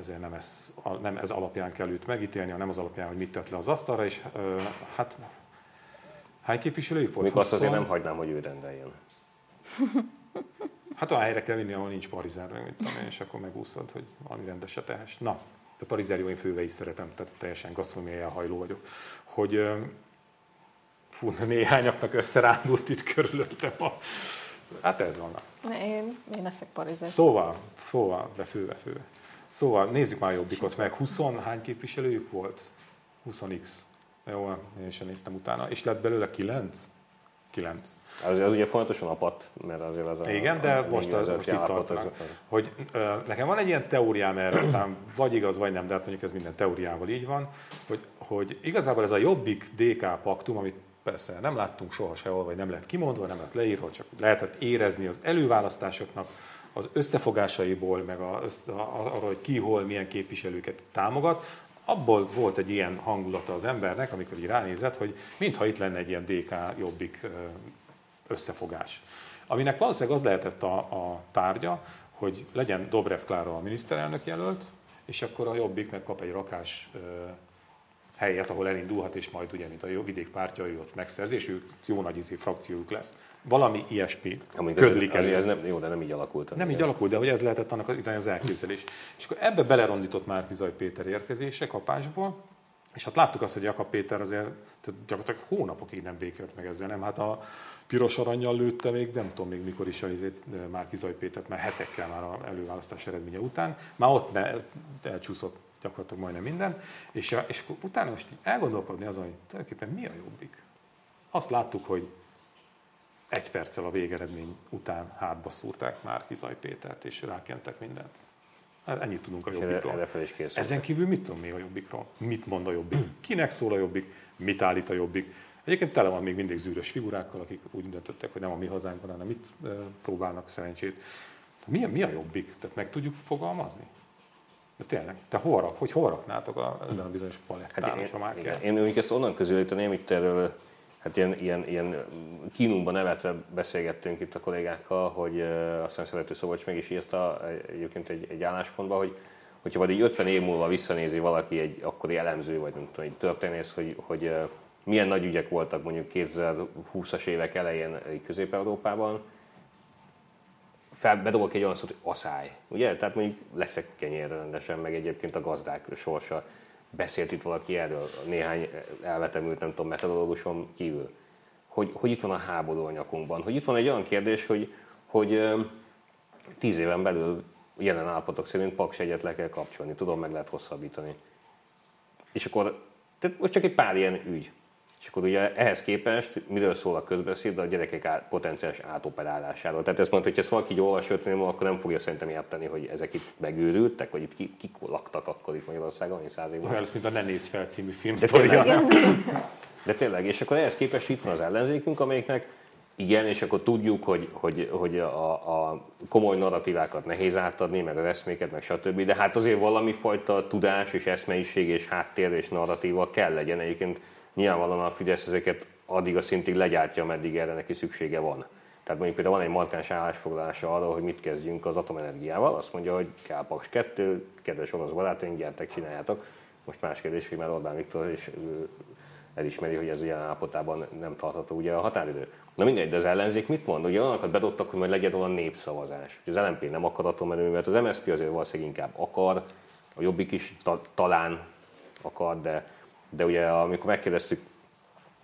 ezért nem ez alapján kell őt megítélni, hanem az alapján, hogy mit tett le az asztalra, és hát hány képviselőjük volt? Mikor azt azért nem hagynám, hogy ő rendeljen. Hát olyan helyre kell vinni, ahol nincs parizár, és akkor megúszod, hogy valami rendeset tehess. Na, a parizár főve is szeretem, tehát teljesen gasztronómiai elhajló vagyok. Hogy fú, néhányaknak összerándult itt körülöttem a... Hát ez van. Én eszek parizár. Szóval, de főve. Szóval nézzük már Jobbikot meg. 20 hány képviselőjük volt? 20x. Jó, én sem néztem utána. És lett belőle 9? 9. Az ugye fontosan apadt, mert azért az a... Igen, de most itt tartanak. Hogy, nekem van egy ilyen teóriám erre, aztán vagy igaz, vagy nem, de hát mondjuk ez minden teóriával így van, hogy igazából ez a Jobbik-DK paktum, amit persze nem láttunk soha sehol, vagy nem lett kimondva, nem lett leírva, csak lehetett érezni az előválasztásoknak, az összefogásaiból, meg arra, hogy ki, hol, milyen képviselőket támogat, abból volt egy ilyen hangulata az embernek, amikor így ránézett, hogy mintha itt lenne egy ilyen DK-Jobbik összefogás. Aminek valószínűleg az lehetett a tárgya, hogy legyen Dobrev Klára a miniszterelnök jelölt, és akkor a Jobbik megkap egy rakás helyet, ahol elindulhat, és majd ugye, mint a vidék pártja, ő ott megszerzi, és ők jó nagy frakciójuk lesz. Valami ilyesmi ködlik elő. Ez nem, jó, de nem így alakult. Nem így alakult, de hogy ez lehetett annak az elképzelés. És akkor ebbe belerondított Márki-Zay Péter érkezése kapásból, és hát láttuk azt, hogy Jakab Péter azért gyakorlatilag hónapokig nem békült meg ezzel, nem? Hát a piros arannyal lőtte még, nem tudom még mikor is Márki-Zay Pétert, mert hetekkel már az előválasztás eredménye után, már ott elcsúszott gyakorlatilag majdnem minden, és utána most elgondolkodni azon, hogy tulajdonképpen mi a Jobbik. Azt láttuk, hogy egy perccel a végeredmény után hátba szúrták Márki-Zay Pétert, és rákentek mindent. Ennyit tudunk a Jobbikról. Ezen kívül mit tudom még a Jobbikról? Mit mond a Jobbik? Kinek szól a Jobbik? Mit állít a Jobbik? Egyébként tele van még mindig zűrös figurákkal, akik úgy döntöttek, hogy nem a mi hazánkban, hanem itt próbálnak szerencsét. Mi a Jobbik? Tehát meg tudjuk fogalmazni? De tényleg, hogy hol raknátok ezen a bizonyos palettán, ha már kell? Én ezt onnan közülíteném, itt erről hát ilyen kínunkban nevetve beszélgettünk itt a kollégákkal, hogy aztán Szerető Szabolcs meg is írta egyébként egy álláspontban, hogyha majd így 50 év múlva visszanézi valaki egy akkori elemző, vagy nem tudom, egy történész, hogy milyen nagy ügyek voltak mondjuk 2020-as évek elején Közép-Európában, bedobok egy olyan szót, hogy aszály, ugye? Tehát mondjuk leszek kenyérre rendesen, meg egyébként a gazdák sorsa. Beszélt itt valaki erről, néhány elvetemült, nem tudom, metodológuson kívül, hogy itt van a háború a nyakunkban, hogy itt van egy olyan kérdés, hogy 10 éven belül jelen állapotok szerint Paks egyet le kell kapcsolni, tudom, meg lehet hosszabbítani. És akkor, tehát most csak egy pár ilyen ügy. És akkor ugye ehhez képest miről szól a közbeszéd, de a gyerekek potenciális átoperálásáról. Tehát ezt mondta, hogy ezt valaki jól olvasott, akkor nem fogja szerintem érteni, hogy ezek itt megőrültek, vagy itt kik laktak akkor itt Magyarországon, én 100 évvel. Olyan lesz, mint a Ne Nézz Fel című filmsztória. De tényleg, és akkor ehhez képest itt van az ellenzékünk, amelyiknek igen, és akkor tudjuk, hogy a komoly narratívákat nehéz átadni, meg az eszméket, meg stb. De hát azért valami fajta tudás és eszmeiség és háttér és narratíva kell legyen egyébként. Nyilvánvalóan a Fidesz ezeket addig a szintig legyártja, ameddig erre neki szüksége van. Tehát mondjuk például van egy markáns állásfoglalása arról, hogy mit kezdjünk az atomenergiával. Azt mondja, hogy kell Paks 2, kedves orosz barátaink, gyertek, csináljátok. Most más kérdés, hogy már Orbán Viktor is elismeri, hogy ez ilyen állapotában nem tartható ugye a határidő. Na mindegy, de az ellenzék mit mond? Ugye olyanokat bedobtak, hogy majd legyen olyan népszavazás. Az LMP nem akar atomerőművet, az MSZP azért valószínűleg inkább akar, a Jobbik is talán akar, de ugye amikor megkérdeztük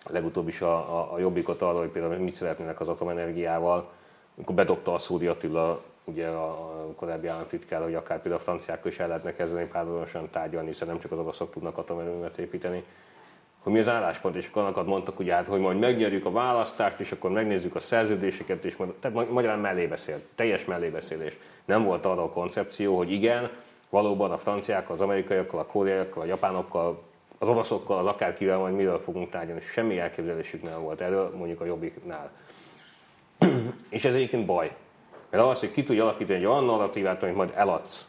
legutóbb is a Jobbikot arról, hogy például mit szeretnének az atomenergiával, amikor bedobta a Sződi Attila, ugye a korábbi államtitkár, hogy akár például a franciákkal is el lehetne kezdeni párhuzamosan tárgyalni, hiszen nem csak az oroszok tudnak atomerőművet építeni, hogy mi az álláspont, és annakat mondtak, ugye, hát, hogy majd megnyerjük a választást, és akkor megnézzük a szerződéseket, és magyarán mellébeszél, teljes mellébeszélés. Nem volt arra a koncepció, hogy igen, valóban a franciákkal, az amerikaiakkal, a koreaiakkal, a japánokkal az oroszokkal, az akárkivel, vagy mivel fogunk tárgyalni, semmi elképzelésük nem volt erről, mondjuk a Jobbiknál. És ez egyébként baj. Mert az, hogy ki tudja alakítani egy olyan narratívát, amit majd eladsz,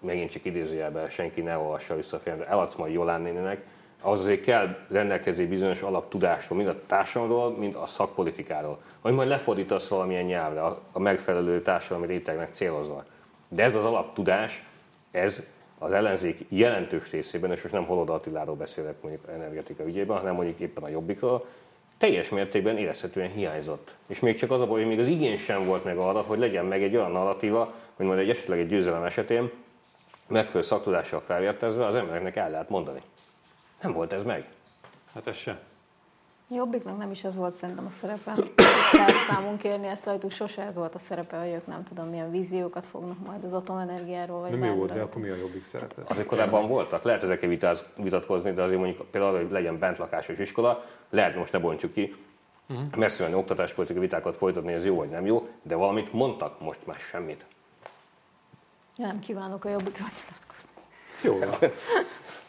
megint csak idézőjelben, senki ne olvassa vissza a filmet, eladsz majd Jolán néninek, ahhoz azért kell rendelkezni bizonyos alaptudásról, mind a társadalomról, mind a szakpolitikáról. Vagy majd lefordítasz valamilyen nyelvre, a megfelelő társadalmi rétegnek célozva. De ez az alaptudás, ez az ellenzék jelentős részében, és most nem Holoda Attiláról beszélek mondjuk energetika ügyében, hanem mondjuk éppen a Jobbikról, teljes mértékben érezhetően hiányzott. És még csak az a baj, hogy még az igény sem volt meg arra, hogy legyen meg egy olyan narratíva, hogy majd egy esetleg egy győzelem esetén megfelelő szaktudással felvértezve az embereknek el lehet mondani. Nem volt ez meg. Hát ez sem. Jobbiknak nem is ez volt szerintem a szerepe. Számunk kérni ezt rajtuk, sose ez volt a szerepe, hogy ők nem tudom milyen víziókat fognak majd az atomenergiáról. Vagy nem bármilyen. Jó volt, de akkor mi a Jobbik szerepe? Azért korábban voltak, lehet ezekkel vitatkozni, de azért mondjuk például, hogy legyen bentlakásos iskola, lehet most ne bontjuk ki, messze menő oktatáspolitikai vitákat folytatni, ez jó vagy nem jó, de valamit mondtak, most már semmit. Ja, nem kívánok a Jobbikra nyilatkozni. Jó van.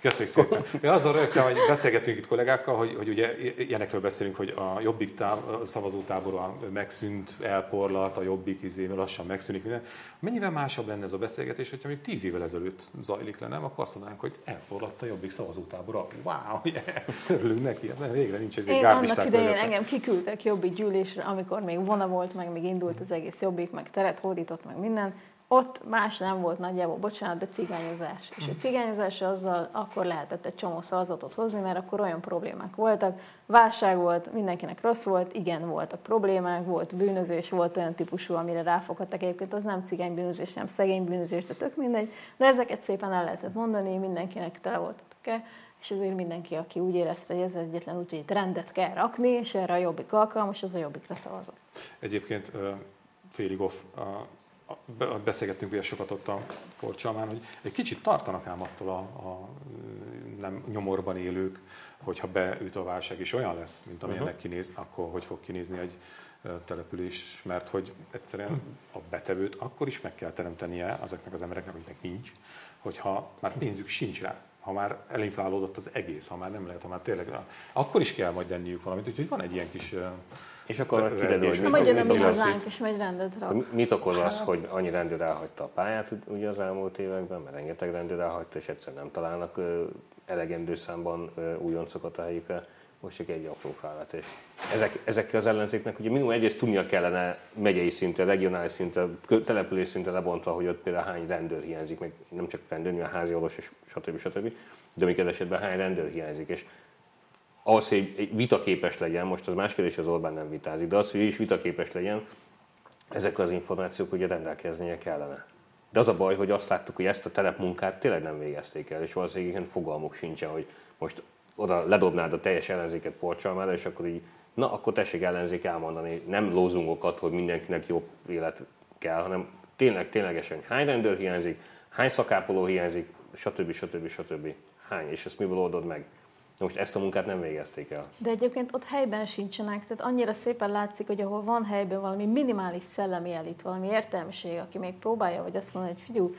Köszönjük szépen. Én azon rögtön, hogy beszélgetünk itt kollégákkal, hogy ugye ilyenekről beszélünk, hogy a Jobbik szavazótábora megszűnt, elporlat, a Jobbik lassan megszűnik minden. Mennyivel másabb lenne ez a beszélgetés, hogyha még 10 évvel ezelőtt zajlik le, nem? Akkor azt mondanánk, hogy elporlatt a Jobbik szavazótábora. Wow, yeah. Örülünk neki, de végre nincs ez egy gárdisták. Én annak idején engem kiküldtek Jobbik gyűlésre, amikor még vona volt, meg még indult az egész Jobbik, meg teret hódított, meg minden. Ott más nem volt nagyjából, bocsánat, de cigányozás. És a cigányozás azzal akkor lehetett egy csomó szavazatot hozni, mert akkor olyan problémák voltak. Válság volt, mindenkinek rossz volt, igen, voltak problémák, volt bűnözés, volt olyan típusú, amire ráfoghattak. Egyébként az nem cigánybűnözés, nem szegénybűnözés, de tök mindegy. De ezeket szépen el lehetett mondani, mindenkinek tele volt a töke, és ezért mindenki, aki úgy érezte, hogy ez egyetlen úgy, hogy itt rendet kell rakni, és erre a Jobbik alkalmas, az a Jobbikra szavazott. Egyébként félig off, beszélgettünk ugye sokat ott a Korcsalmán, hogy egy kicsit tartanak ám attól a nem nyomorban élők, hogyha beüt a válság és olyan lesz, mint amilyennek kinéz, akkor hogy fog kinézni egy település, mert hogy egyszerűen a betevőt akkor is meg kell teremtenie azoknak az embereknek, akiknek nincs, hogyha már pénzük sincs rá, ha már elinflálódott az egész, ha már nem lehet, ha már tényleg, akkor is kell majd enniük valamit, úgyhogy van egy ilyen kis... És akkor kiderül, hogy megy rendet rak. Mit okoz az, hogy annyi rendőr elhagyta a pályát ugye az elmúlt években, mert rengeteg rendőr elhagyta, és egyszerűen nem találnak elegendő számban újoncokat a helyükre. Most csak egy apró felvetés. Ezekkel az ellenzéknek ugye minimum egyrészt tudnia kellene megyei szinte, regionális szinte, település szinte lebontva, hogy ott például hány rendőr hiányzik, meg nem csak rendőr, mivel házi orvos és stb. De még esetben hány rendőr hiányzik. És ahhoz, hogy egy vitaképes legyen, most az más kérdés, az Orbán nem vitázik, de az, hogy is vitaképes legyen, ezek az információk ugye rendelkeznie kellene. De az a baj, hogy azt láttuk, hogy ezt a telepmunkát tényleg nem végezték el, és valószínűleg fogalmuk sincsen, hogy most oda ledobnád a teljes ellenzéket Porcsalmára, és akkor így, na akkor tessék ellenzék elmondani, nem lózungokat, hogy mindenkinek jobb élet kell, hanem ténylegesen hány rendőr hiányzik, hány szakápoló hiányzik, stb. Hány, és ezt miből oldod meg? Most ezt a munkát nem végezték el. De egyébként ott helyben sincsenek, tehát annyira szépen látszik, hogy ahol van helyben valami minimális szellemi elit, valami értelmiség, aki még próbálja, vagy azt mondja, hogy figyelj,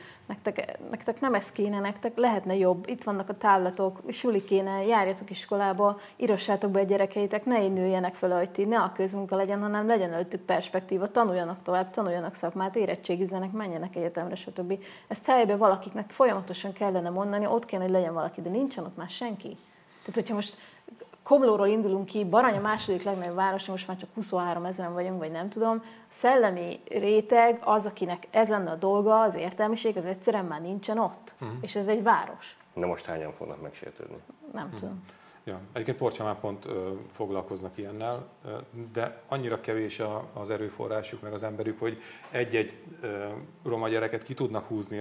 nektek nem ez kéne, nektek lehetne jobb, itt vannak a távlatok, suli kéne, járjatok iskolába, írassátok be a gyerekeitek, ne így nőjenek fel, hogy ti, ne a közmunka legyen, hanem legyen előttük perspektíva, tanuljanak tovább, tanuljanak szakmát, érettségizzenek, menjenek egyetemre, stb. Ezt helyben valakiknek folyamatosan kellene mondani, ott kéne, hogy legyen valaki, de nincsen ott már senki. Tehát, hogyha most Komlóról indulunk ki, Baranya második legnagyobb város, most már csak 23 000-en vagyunk, vagy nem tudom, szellemi réteg az, akinek ez lenne a dolga, az értelmiség, az egyszerűen már nincsen ott. És ez egy város. Na most hányan fognak megsértődni? Nem tudom. Ja, egyébként Porcsalmán pont foglalkoznak ilyennel, de annyira kevés az erőforrásuk, meg az emberük, hogy egy-egy roma gyereket ki tudnak húzni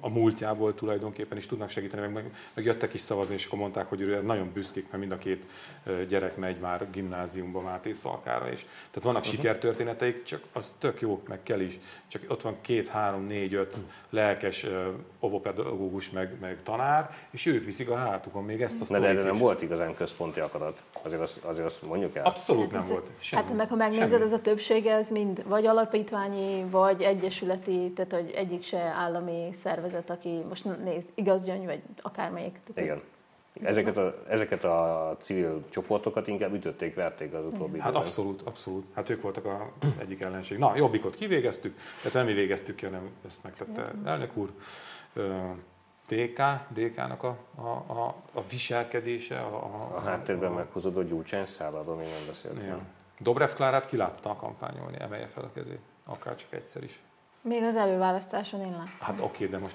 a múltjából tulajdonképpen, és tudnak segíteni, meg jöttek is szavazni, és akkor mondták, hogy nagyon büszkék, mert mind a két gyerek megy már gimnáziumba, Máté Szalkára is. Tehát vannak sikertörténeteik, csak az tök jó, meg kell is. Csak ott van 2, 3, 4, 5 lelkes óvopedagógus, meg tanár, és ők viszik a hátukon még ezt a sztorit. nem volt igazán központi akarat. Azért azt mondjuk el. Abszolút nem volt. Semmi. Hát meg ha megnézed, ez a többsége, ez mind vagy alapítványi, vagy egyesületi, tehát hogy egyik se állami szervezet, aki most nézd, Igazgyöngy, vagy akármelyik. Igen. Ezeket a civil csoportokat inkább ütötték, verték az utóbbi időben. Hát abszolút. Hát ők voltak az egyik ellenség. Na, Jobbikot kivégeztük, ezt nem mi végeztük ki, hanem ezt megtette elnök úr. DK-nak a viselkedése. A háttérben meghúzódó Gyurcsány szálad, ami nem beszéltünk. Dobrev Klárát ki látta kampányolni, emelje fel a kezét, akár csak egyszer is. Még az előválasztáson én láttam. Hát oké, de most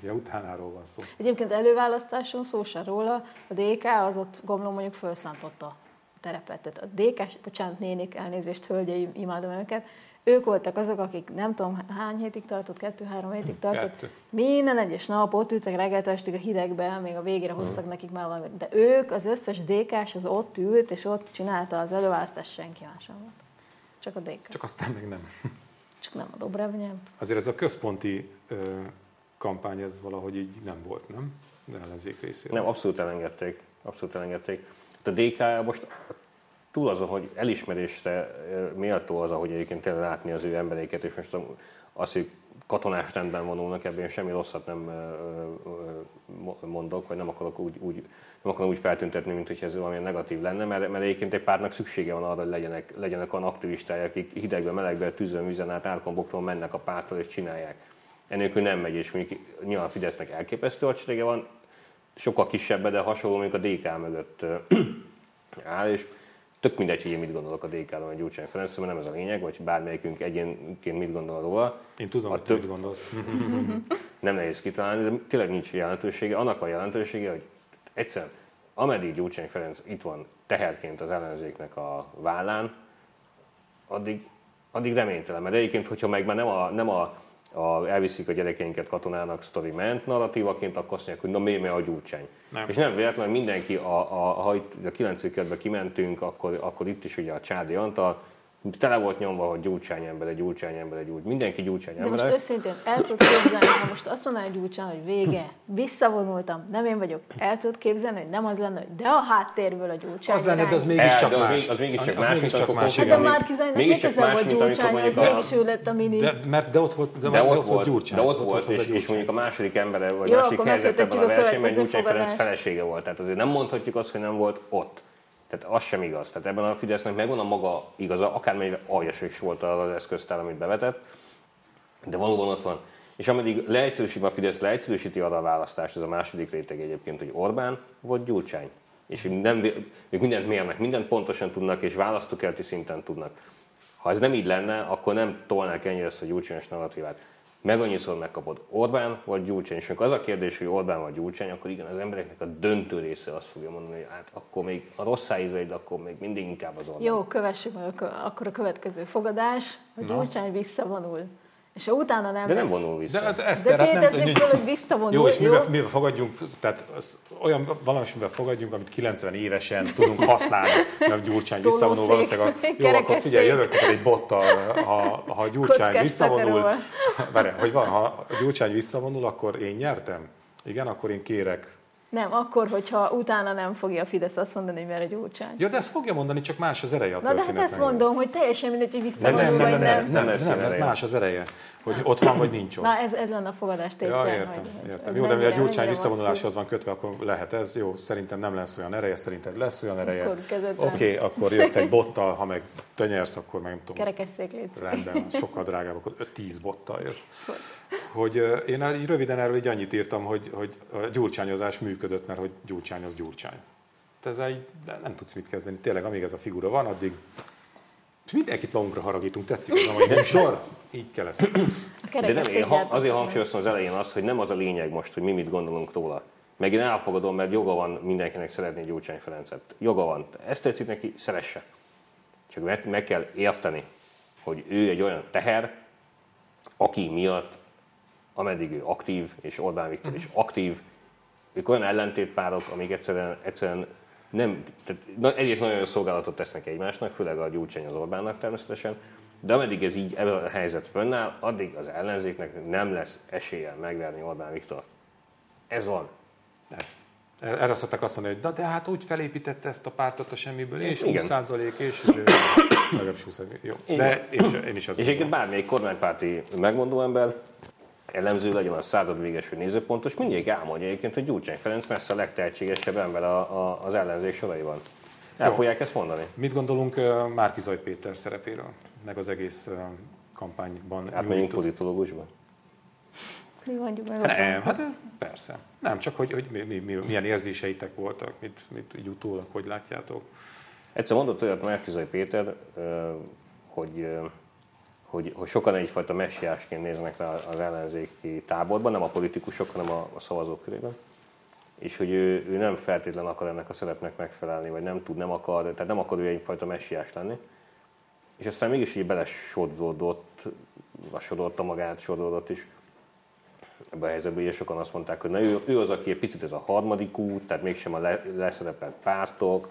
ugye utánáról van szó. Egyébként előválasztáson szó se róla, a DK az ott Gomlón mondjuk felszántotta a terepet. Tehát a DK-s, bocsánat, nénik, elnézést, hölgyeim, imádom önöket, ők voltak azok, akik nem tudom hány hétig tartott, 2-3 hétig tartott, minden egyes nap ott ültek reggeltől estig a hidegben, még a végére hoztak nekik már valamit. De ők, az összes DK-s az ott ült, és ott csinálta az előválasztást, senki más sem volt. Csak a DK. Csak aztán meg nem. Csak nem a Dobrev nyert. Azért ez a központi kampány, ez valahogy így nem volt, nem? De ellenzék részéről. Nem, abszolút elengedték. A DK most túl azon, hogy elismerésre méltó az, ahogy egyébként tényleg látni az ő embereiket, és most az, hogy katonás rendben vonulnak, ebben semmi rosszat nem mondok, vagy nem akarom úgy feltüntetni, mint hogy ez valamilyen negatív lenne, mert egyébként egy pártnak szüksége van arra, hogy legyenek olyan aktivistája, akik hidegben, melegben, tűzön, vízen át, árkombokról mennek a párttal és csinálják. Ennélkül nem megy, és mondjuk nyilván Fidesznek elképesztő hadserege van, sokkal kisebb, de hasonló, mint a DK mögött áll, és tök mindegy, hogy én mit gondolok a DK-ról, vagy Gyurcsány Ferencről, mert nem ez a lényeg, vagy bármelyikünk egyénként mit gondol róla. Én tudom, hogy mit gondolsz. Nem nehéz kitalálni, de tényleg nincs jelentősége. Annak a jelentősége, hogy egyszerűen ameddig Gyurcsány Ferenc itt van teherként az ellenzéknek a vállán, addig reménytelen. Mert egyébként, hogyha meg már nem elviszik a gyerekeinket katonának sztoriment narratívaként, akkor azt mondják, hogy na mi a Gyurcsány. Nem. És nem véletlen, hogy mindenki, ha itt a 9. kerületbe kimentünk, akkor itt is ugye a Csádi Antal, tele volt nyomva, hogy Gyurcsány embere, mindenki Gyurcsány embere. De most őszintén, el tudod képzelni, ha most azt mondaná Gyurcsány, hogy vége, visszavonultam, nem én vagyok, el tudod képzelni, hogy nem az lenne, hogy de a háttérből a Gyurcsány. Az lenne, de az mégiscsak más. Az mégiscsak más, hát a Márki-Zaynak miközben volt Gyurcsány, az mégis ő lett a mini. De ott volt Gyurcsány. De ott volt, és mondjuk a második embere, vagy másik helyzetben a versenyben Gyurcsány Ferenc felesége volt. Tehát azért nem mondhatjuk azt, hogy nem volt ott. Tehát az sem igaz. Tehát ebben a Fidesznek megvan a maga igaza, akármennyire aljas is volt az eszköztár, amit bevetett, de valóban ott van. És ameddig leegyszerűsíti, a Fidesz leegyszerűsíti arra a választást, ez a második réteg egyébként, hogy Orbán vagy Gyurcsány. És ők mindent mérnek, mindent pontosan tudnak, és választókerti szinten tudnak. Ha ez nem így lenne, akkor nem tolnák ennyire ezt a Gyurcsányos narratívát. Meg annyiszor megkapod, Orbán vagy Gyurcsány. És amikor az a kérdés, hogy Orbán vagy Gyurcsány, akkor igen, az embereknek a döntő része azt fogja mondani, hogy hát akkor még a rossz ízeid, akkor még mindig inkább az Orbán. Jó, kövessük meg akkor a következő fogadás, hogy Gyurcsány visszavonul. És utána nem. De nem vonul vissza. De kérdezzük fel, hogy visszavonul. Jó, és mivel fogadjunk, tehát olyan valamivel fogadjunk, amit 90 évesen tudunk használni, nem Gyurcsány visszavonul valószínűleg. Jó, akkor figyelj, jövök egy bottal, ha Gyurcsány visszavonul. Várjál, hogy van, ha Gyurcsány visszavonul, akkor én nyertem? Igen, akkor én kérek. Nem, akkor, hogyha utána nem fogja a Fidesz azt mondani, hogy mert a Gyurcsány. Ja, de ezt fogja mondani, csak más az ereje a történetnek. Na, de hát ezt mondom, hogy teljesen mindegy, hogy visszavonul, vagy nem. Nem, mert más az ereje, hogy ott van, vagy nincs ott. Na, ez lenne a fogadás tétel. Ja, értem. Jó, de mivel a Gyurcsány visszavonulásához van kötve, akkor lehet ez. Jó, szerintem nem lesz olyan ereje, szerinted lesz olyan ereje. Oké, akkor jössz egy bottal, ha meg te nyersz, akkor meg nem tudom. Kerekesszék létsz. Rendben, sokkal drágább, akkor 5-10 bottal jössz. Hogy én így röviden erről így annyit írtam, hogy a gyurcsányozás működött, mert hogy Gyurcsány az Gyurcsány. Tehát így nem tudsz mit kezdeni. Tényleg, amíg ez a figura van, addig mindenkit magunkra haragítunk, tetszik az, hogy nem sor, így kell ezt. De nem, én azért hangsúlyoztam az elején azt, hogy nem az a lényeg most, hogy mi mit gondolunk róla. Meg én elfogadom, mert joga van mindenkinek szeretni Gyurcsány Ferencet. Joga van. Ezt tetszik neki, szeresse. Csak meg kell érteni, hogy ő egy olyan teher, aki miatt, ameddig ő aktív, és Orbán Viktor is aktív, ők olyan ellentétpárok, amik egyszerűen nem, tehát egyrészt nagyon jó szolgálatot tesznek egymásnak, főleg a Gyurcsány az Orbánnak természetesen, de ameddig ez így ebben a helyzet fönnáll, addig az ellenzéknek nem lesz esélye megverni Orbán Viktort. Ez van. Erre szokták azt mondani, hogy na de hát úgy felépítette ezt a pártot a semmiből, és 20% és legalább 20%. Jó. De én is azt és egyébként bármelyik kormánypárti megmondó ember, elemző legyen a századvéges vagy nézőpontos, mindig elmondja egyébként, hogy Gyurcsány Ferenc messze a legtehetségesebb ember az ellenzék soraiban. El jó. Fogják ezt mondani. Mit gondolunk Márki-Zay Péter szerepéről, meg az egész kampányban? Átmenjünk politológusban. Mi mondjuk meg? Nem, hát persze. Nem, csak hogy milyen érzéseitek voltak, mit így utólag, hogy látjátok? Egyszer mondott olyat Márki-Zay Péter, hogy sokan egyfajta messiásként néznek rá az ellenzéki táborban, nem a politikusok, hanem a szavazók körében. És hogy ő nem feltétlen akar ennek a szerepnek megfelelni, vagy nem tud, nem akar, tehát nem akar ő egyfajta messiás lenni. És aztán mégis így belesodródott is ebben a helyzetben, ugye sokan azt mondták, hogy na ő az, aki egy picit ez a harmadik út, tehát mégsem a leszerepelt pártok,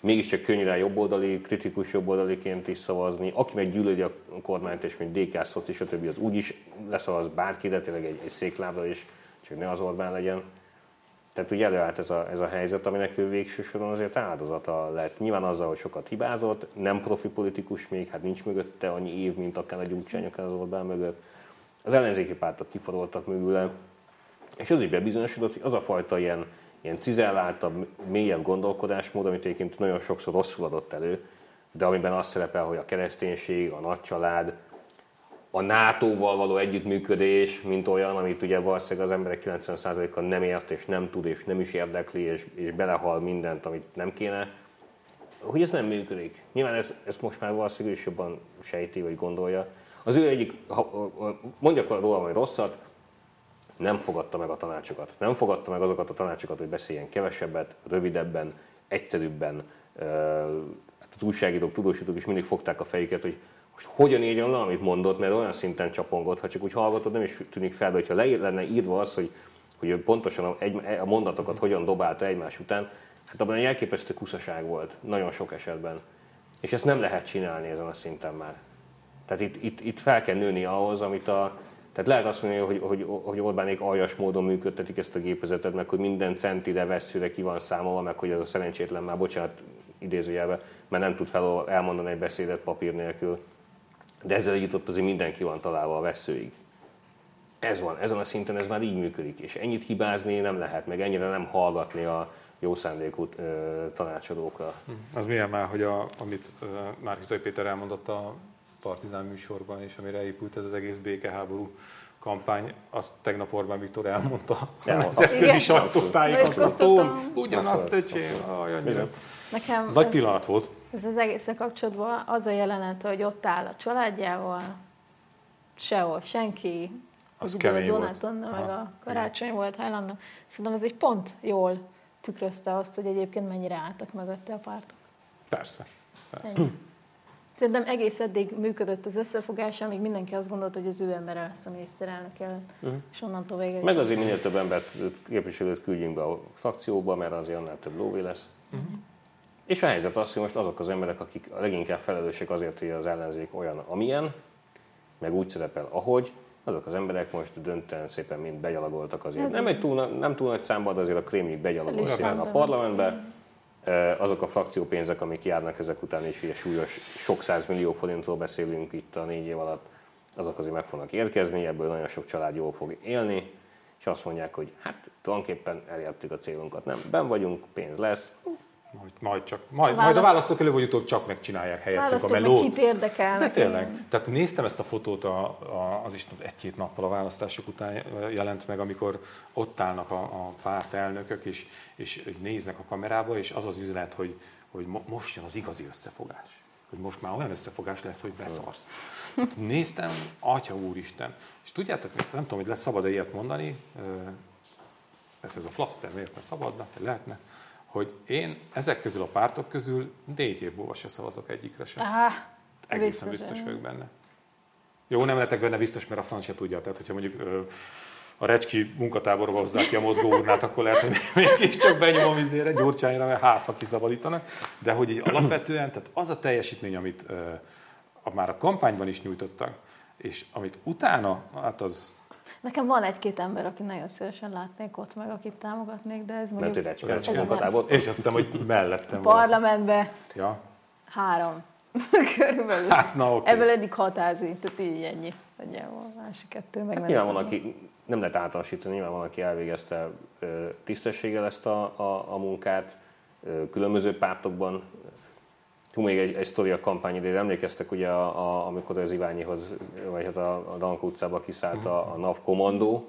mégiscsak könnyű rá jobboldali, kritikus jobboldaliként is szavazni, aki meg gyűlöli a kormányt, és mint DK, szoci, stb. Az úgyis leszavaz bárki, de tényleg egy széklábra is, csak ne az Orbán legyen. Tehát ugye előállt ez a helyzet, aminek ő végső soron azért áldozata lett. Nyilván azzal, hogy sokat hibázott, nem profi politikus még, hát nincs mögötte annyi év, mint akár a Gyurcsány, akár az Orbán mögött. Az ellenzéki pártot kiforoltak mögüle, és az is bebizonyosodott, hogy az a fajta ilyen cizelláltabb, mélyebb gondolkodásmód, amit egyébként nagyon sokszor rosszul adott elő, de amiben az szerepel, hogy a kereszténység, a nagycsalád, a NATO-val való együttműködés, mint olyan, amit ugye valószínűleg az emberek 90%-a nem ért, és nem tud, és nem is érdekli, és belehal mindent, amit nem kéne, hogy ez nem működik. Nyilván ezt most már valószínűleg is jobban sejti, vagy gondolja. Az ő egyik, mondjak róla valami rosszat, nem fogadta meg a tanácsokat. Nem fogadta meg azokat a tanácsokat, hogy beszéljen kevesebbet, rövidebben, egyszerűbben. Az újságírók, tudósítók is mindig fogták a fejüket, hogy most hogyan írjon le, amit mondott, mert olyan szinten csapongott, ha csak úgy hallgatod, nem is tűnik fel, de hogyha lenne írva az, hogy pontosan a mondatokat hogyan dobálta egymás után, hát abban egy elképesztő kuszaság volt, nagyon sok esetben. És ezt nem lehet csinálni ezen a szinten már. Tehát itt fel kell nőni ahhoz, amit tehát lehet azt mondani, hogy Orbánék aljas módon működtetik ezt a gépezetet, meg hogy minden centire, vesszőre ki van számolva, meg hogy ez a szerencsétlen már, bocsánat, idézőjelben, mert nem tud fel elmondani egy beszédet papír nélkül. De ezzel együtt ott azért mindenki van találva a vesszőig. Ez van, ezen a szinten ez már így működik, és ennyit hibázni nem lehet, meg ennyire nem hallgatni a jó szándékú tanácsadókra. Az milyen már, hogy amit Márki-Zay Péter elmondott a Partizán műsorban, és amire épült ez az egész békeháború kampány, azt tegnap Orbán Viktor elmondta a nemzetközi sajtótájékoztatón. Ugyanazt, öcsém. Ez nagy pillanat volt. Ez az egészen kapcsolatban az a jelenet, hogy ott áll a családjával, sehol senki, az kemény Donátonna, volt. Meg a Karácsony igen. Volt Hajlandó. Szerintem ez egy pont jól tükrözte azt, hogy egyébként mennyire álltak mögötte a pártok. Persze. Szerintem egész eddig működött az összefogás, amíg mindenki azt gondolt, hogy az ő embere lesz a miniszterelnök jelölt, és onnantól végig. Meg azért minél több embert, képviselőt küldjünk be a frakcióba, mert azért annál több lóvé lesz. És a helyzet az, hogy most azok az emberek, akik leginkább felelősek azért, hogy az ellenzék olyan, amilyen, meg úgy szerepel, ahogy, azok az emberek most döntően szépen mind begyalogoltak azért. Nem túl nagy számban, de azért a krémjük begyalogol szépen a parlamentbe. Azok a frakciópénzek, amik járnak ezek után, és ilyen súlyos, sok 100 millió forintról beszélünk itt a 4 év alatt, azok azért meg fognak érkezni, ebből nagyon sok család jól fog élni, és azt mondják, hogy hát tulajdonképpen elértük a célunkat, nem? Ben vagyunk, pénz lesz. Majd a választók előbb, hogy utóbb csak megcsinálják helyettük a melót. Kit érdekel. De tényleg. Tehát néztem ezt a fotót, az is egy-két nappal a választások után jelent meg, amikor ott állnak a pártelnökök, és néznek a kamerába, és az az üzenet, hogy most jön az igazi összefogás. Hogy most már olyan összefogás lesz, hogy beszarsz. Hát néztem, atya úristen. És tudjátok, nem tudom, hogy lesz szabad-e ilyet mondani, ez a Flaszter, miért ne szabadna, lehetne, hogy én ezek közül a pártok közül 4 év múlva se szavazok egyikre sem. Egészen biztos vagyok benne. Jó, nem lehetek benne biztos, mert a franc se tudja. Tehát, hogyha mondjuk a recski munkatáborba hozzák ki a mozgó urnát, akkor lehet, hogy mégiscsak benyomom izére, Gyurcsányra, mert hát, ha kiszabadítanak. De hogy így alapvetően, tehát az a teljesítmény, amit már a kampányban is nyújtottak, és amit utána, hát az... Nekem van egy-két ember, aki nagyon szívesen látnék ott meg, akit támogatnék, de ez mondjuk... Nem tőle csinálni. És azt hiszem, hogy mellettem van. Parlamentbe ja. 3. Körülbelül. Hát, na, okay. Ebből eddig 6 házi, tehát így ennyi. Nagyjából másik 2 meg hát nyilván van, aki nem lehet általánosítani, nyilván van, aki elvégezte tisztességgel ezt a munkát, különböző pártokban. Még egy sztori a kampány idején. Emlékeztek ugye, amikor az Iványihoz, vagy hát a Danka utcába kiszállt a NAV kommandó,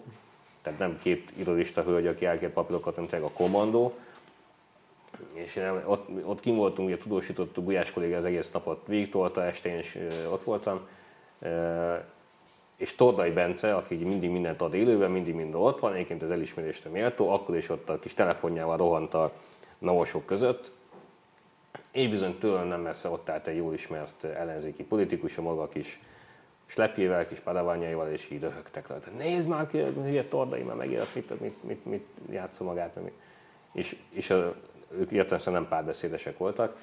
tehát nem 2 irodista hölgy, aki elkért papírokat, hanem tényleg a kommandó. És ott kim voltunk, ugye tudósítottuk, Gulyás kolléga az egész napot végigtolta, este én is ott voltam. És Tordai Bence, aki mindig mindent ad élőben, mindig mind ott van, egyébként az elismerésre méltó, akkor is ott a kis telefonjával rohant a navosok között. Én bizony tőlem nem messze ott állt egy jól ismert ellenzéki politikus, a maga kis slepjével, kis padaványaival, és így röhögtek rá. Nézd már ki, ugye Tordai már megérett, mit játssza magát. És ők értelemszerűen nem párbeszédesek voltak.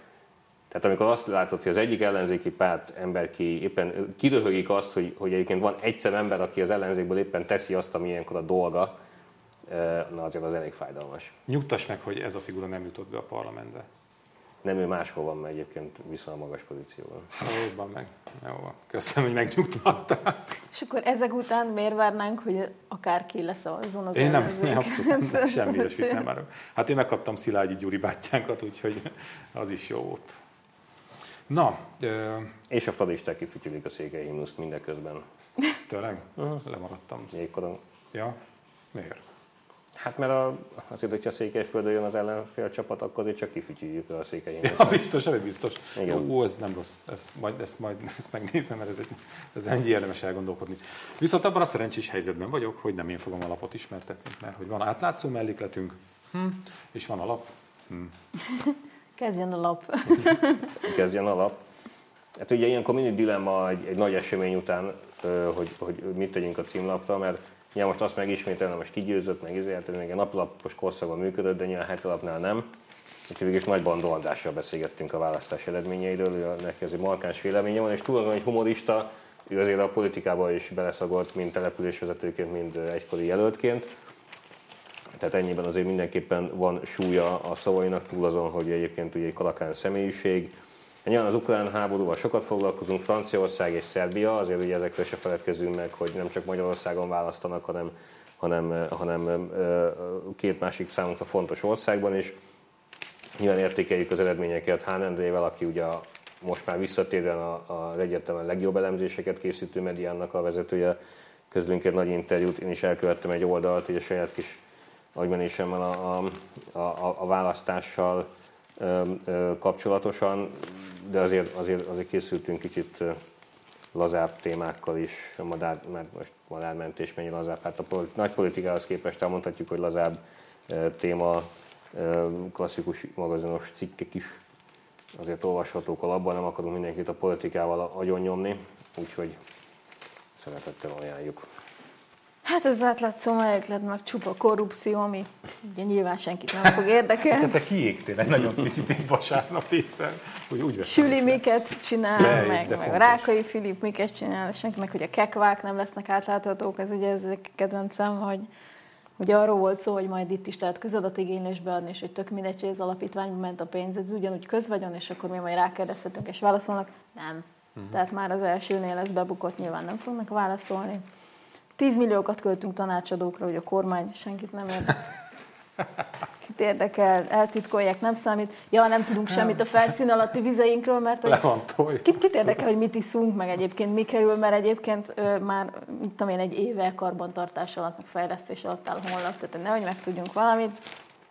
Tehát amikor azt látod, hogy az egyik ellenzéki párt ember ki éppen kiröhögik azt, hogy egyébként van egyszer ember, aki az ellenzékből éppen teszi azt, ami ilyenkor a dolga, na azért az elég fájdalmas. Nyugtass meg, hogy ez a figura nem jutott be a parlamentbe. Nem, ő máshol van, mert egyébként viszonylag magas pozícióban. Jó van meg. Jó van. Köszönöm, hogy megnyugtattál. És akkor ezek után miért várnánk, hogy akárki leszavazzon az én ellenzék? Én abszolút semmi ilyesmit nem várok. Hát én megkaptam Szilágyi Gyuri bátyánkat, úgyhogy az is jó volt. Na. És a fradisták kifütyülik a székely himnuszt mindeközben. Tényleg? Lemaradtam. Jégkorong. Ja? Miért? Hát mert azért, hogyha Székelyföldön jön az ellenfél csapat, akkor azért csak kifütyüljük a székelyén. Ja, biztos, ami biztos. Ó, ez nem rossz. Ezt majd megnézem, mert ez ennyi érdemes elgondolkodni. Viszont abban a szerencsés helyzetben vagyok, hogy nem én fogom a lapot ismertetni, mert hogy van átlátszó mellékletünk, és van a lap. Kezdjen a lap. Kezdjen a lap. Hát ugye ilyenkor mindig dilemma egy nagy esemény után, hogy mit tegyünk a címlapra, mert ja, most azt megismételem, most kigyőzött, meg izélt, még egy naplapos korszakban működött, de nyilván hetilapnál nem. Úgyhogy végül is nagy bandolandással beszélgettünk a választás eredményeiről, ő neki azért markáns véleménye van, és túl azon, hogy humorista, ő azért a politikába is beleszagolt, mind településvezetőként, mind egykori jelöltként. Tehát ennyiben azért mindenképpen van súlya a szavainak, túl azon, hogy egyébként ugye egy kalakán személyiség. Nyilván az ukrán háborúval sokat foglalkozunk, Franciaország és Szerbia, azért ugye ezekről se feledkezünk meg, hogy nem csak Magyarországon választanak, hanem 2 másik számunkra fontos országban is. Nyilván értékeljük az eredményeket Hán Endrével, aki ugye most már visszatérően az egyetemen legjobb elemzéseket készítő mediának a vezetője. Közlünk egy nagy interjút, én is elkövettem egy oldalt, ugye saját kis agymenésemmel a választással kapcsolatosan, de azért készültünk kicsit lazább témákkal is, mert most madármentés mennyi lazább, hát a nagy politikához képest elmondhatjuk, hogy lazább téma, klasszikus magazinos cikkek is azért olvashatók a labban, nem akarunk mindenkit a politikával agyonnyomni, úgyhogy szeretettel ajánljuk. Hát ez átlátszó melléklet, meg csupa korrupció, ami ugye nyilván senkit nem fog érdekelni. Hát te kiégtél egy nagyon picit vasárnap észre, hogy úgy veszem Süli észre. Miket csinál, meg Rákai Filip miket csinál, senkinek, hogy a kekvák nem lesznek átláthatók, ez ugye ez kedvencem, hogy ugye arról volt szó, hogy majd itt is lehet közadatigénylésbe adni, és hogy tök mindegy, hogy az alapítványba ment a pénz, ez ugyanúgy közvagyon, és akkor mi majd rákérdezhetünk, és válaszolnak, nem. Tehát már az elsőnél ez bebukott, nyilván nem fognak válaszolni. 10 milliókat költünk tanácsadókra, hogy a kormány senkit nem érdekel, eltitkolják, nem számít. Ja, nem tudunk semmit a felszín alatti vizeinkről, mert hogy kit érdekel, hogy mit iszunk, meg egyébként mi kerül, mert egyébként már mit tudom én, egy éve karbantartás alatt, meg fejlesztés alatt áll honlap, tehát nehogy megtudjunk valamit.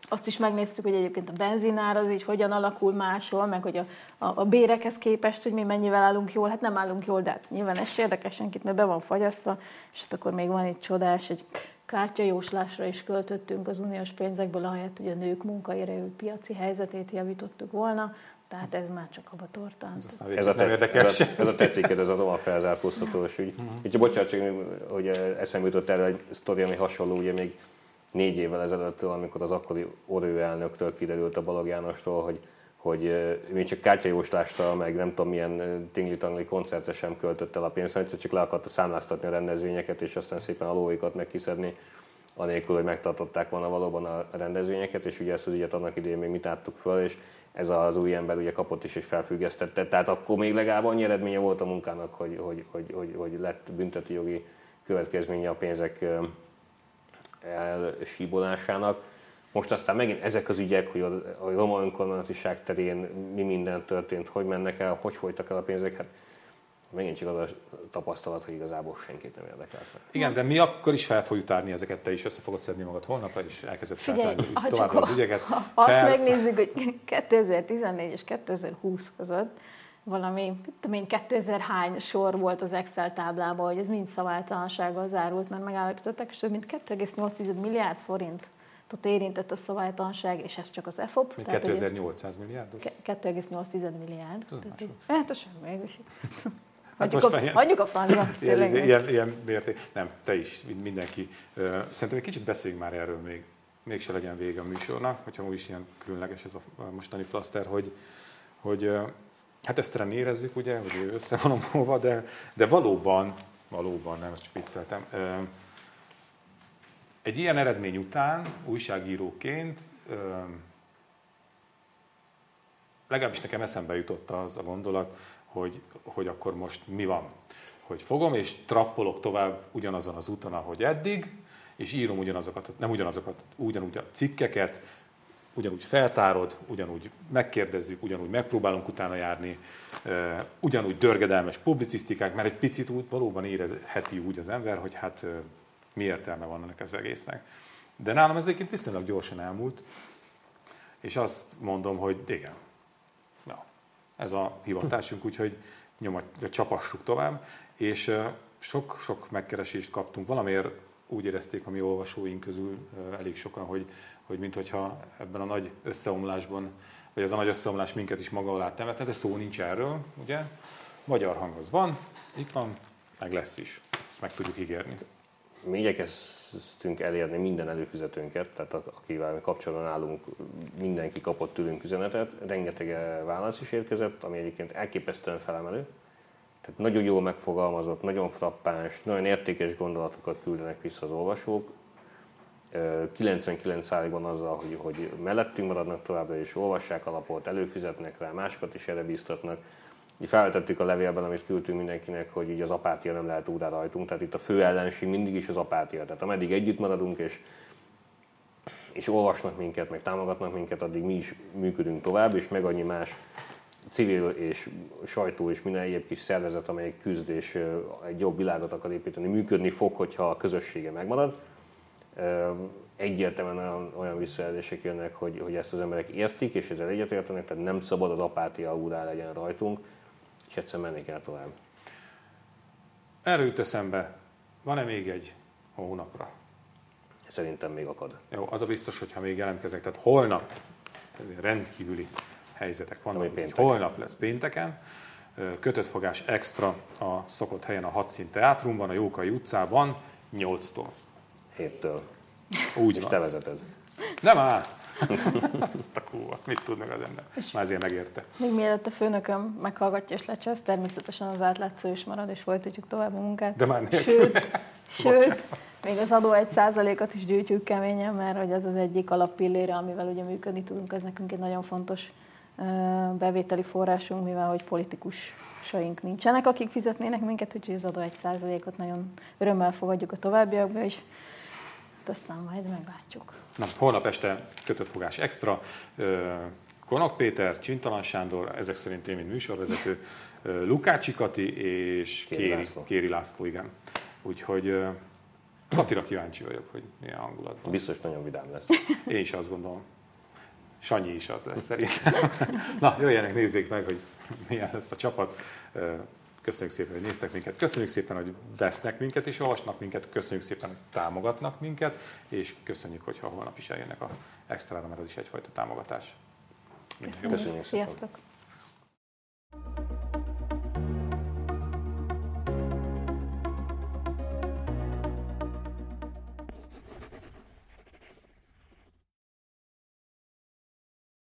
Azt is megnéztük, hogy egyébként a benzinár az így hogyan alakul máshol, meg hogy a bérekhez képest, hogy mi mennyivel állunk jól, hát nem állunk jól, de hát nyilván ez érdekes senkit, mert be van fagyasztva, és hát akkor még van itt csodás, egy kártyajóslásra is költöttünk az uniós pénzekből, ahelyett, hogy a nők munkaerő piaci helyzetét javítottuk volna, tehát ez már csak abba tortant. Ez a tetszéked, ez a roman felzárkóztatós ügy. Úgyhogy bocsánat, csak, hogy eszembe jutott erre egy sztori, ami hasonló, ugye még 4 évvel ezelőttől, amikor az akkori orőelnöktől kiderült a Balog Jánosról, hogy hogy még csak kártyajóslásra, meg nem tudom milyen tingli-tangli koncertre sem költött el a pénzt, hanem csak le akarta számláztatni a rendezvényeket, és aztán szépen a lóikat megkiszedni, anélkül, hogy megtartották volna valóban a rendezvényeket, és ugye ezt az ügyet annak idején még mi tártuk föl, és ez az új ember ugye kapott is és felfüggesztette. Tehát akkor még legalább annyi eredménye volt a munkának, hogy lett büntetőjogi következménye a pénzek elsíbolásának. Most aztán megint ezek az ügyek, hogy a roma önkormányzatiság terén mi minden történt, hogy mennek el, hogy folytak el a pénzek, hát megint csak az a tapasztalat, hogy igazából senkit nem érdekel. Igen, de mi akkor is fel fogjuk tárni ezeket, te is össze fogod szedni magad holnapra, és elkezdett feltárni tovább az ügyeket. Azt megnézzük, hogy 2014 és 2020 között valami, tudom én, 2000 hány sor volt az Excel táblában, hogy ez mind szabálytalansággal zárult, mert megállapították, és több mint 2,8 milliárd forint érintett a szabálytalanság, és ez csak az EFOP. 2800 milliárdos? 2,8 milliárd. Hát az semmi. Hát adjuk a fánra. Ilyen mérték. Nem, te is, mindenki. Szerintem egy kicsit beszéljünk már erről még. Mégse legyen vége a műsornak, hogyha úgy is ilyen különleges ez a mostani Flaszter, hogy hát ezt talán érezzük, ugye, hogy ő össze van hova, de valóban, nem, ezt csak vicceltem. Egy ilyen eredmény után újságíróként legalábbis nekem eszembe jutott az a gondolat, hogy akkor most mi van. Hogy fogom és trappolok tovább ugyanazon az úton, ahogy eddig, és írom ugyanazokat, nem ugyanazokat, ugyanúgy a cikkeket, ugyanúgy feltárod, ugyanúgy megkérdezzük, ugyanúgy megpróbálunk utána járni, ugyanúgy dörgedelmes publicisztikák, mert egy picit úgy valóban érezheti úgy az ember, hogy hát mi értelme van ennek az egésznek. De nálam ez egyébként viszonylag gyorsan elmúlt, és azt mondom, hogy igen, na, ez a hivatásunk, úgyhogy csapassuk tovább, és sok-sok megkeresést kaptunk. Valamiért úgy érezték a mi olvasóink közül elég sokan, hogy minthogyha ebben a nagy összeomlásban, vagy ez a nagy összeomlás minket is maga alá temetne, de szó nincs erről, ugye? Magyar Hang az van, itt van, meg lesz is, meg tudjuk ígérni. Mi igyekeztünk elérni minden előfizetőnket, tehát akivel kapcsolatban állunk, mindenki kapott tőlünk üzenetet, rengeteg válasz is érkezett, ami egyébként elképesztően felemelő. Tehát nagyon jól megfogalmazott, nagyon frappáns, nagyon értékes gondolatokat küldenek vissza az olvasók. 99%-ban azzal, hogy mellettünk maradnak továbbra, és olvassák alapot, előfizetnek rá, másokat is erre bíztatnak. Így felvetettük a levélben, amit küldtünk mindenkinek, hogy így az apátia nem lehet úrá rajtunk, tehát itt a fő ellenség mindig is az apátia. Tehát ameddig együtt maradunk és olvasnak minket, meg támogatnak minket, addig mi is működünk tovább, és meg annyi más civil és sajtó és minden egyéb kis szervezet, amelyik küzd és egy jobb világot akar építeni, működni fog, hogyha a közössége megmarad. Egyértelműen olyan visszajelzések jönnek, hogy ezt az emberek értik, és ezzel egyetértenek, tehát nem szabad az apátia úrá legyen rajtunk. És egyszer menni kell tovább. Erről jut eszembe, van-e még egy hónapra? Szerintem még akad. Jó, az a biztos, hogyha még jelentkezek, tehát holnap rendkívüli helyzetek vannak, holnap lesz pénteken. Kötöttfogás extra a szokott helyen, a Hatszín Teátrumban, a Jókai utcában, 8-tól. 7-től. Úgy és van. Te vezeted. Nem áll! Azt a kúva, mit tudnak az ember? Már azért megérte. Még mielőtt a főnököm meghallgatja és lecsesz, természetesen az átlátszó is marad, és folytatjuk tovább a munkát. De már sőt, még az adó 1%-at is gyűjtjük keményen, mert hogy az az egyik alappillére, amivel ugye működni tudunk, ez nekünk egy nagyon fontos bevételi forrásunk, mivel hogy politikusaink nincsenek, akik fizetnének minket, úgyhogy az adó 1%-ot nagyon örömmel fogadjuk a továbbiakba is. Aztán majd meglátjuk. Na, holnap este Kötöttfogás extra. Konok Péter, Csintalan Sándor, ezek szerint én, mint műsorvezető, Lukácsi Kati és Kéri László, igen. Úgyhogy Katira kíváncsi vagyok, hogy milyen hangulat van. Biztos nagyon vidám lesz. Én is azt gondolom. Sanyi is az lesz szerintem. Na, jöjjenek, nézzék meg, hogy milyen lesz a csapat. Köszönjük szépen, hogy néztek minket, köszönjük szépen, hogy vesznek minket és olvasnak minket, köszönjük szépen, hogy támogatnak minket, és köszönjük, hogyha holnap is eljönnek az extrára, mert az is egyfajta támogatás. Köszönjük. Sziasztok!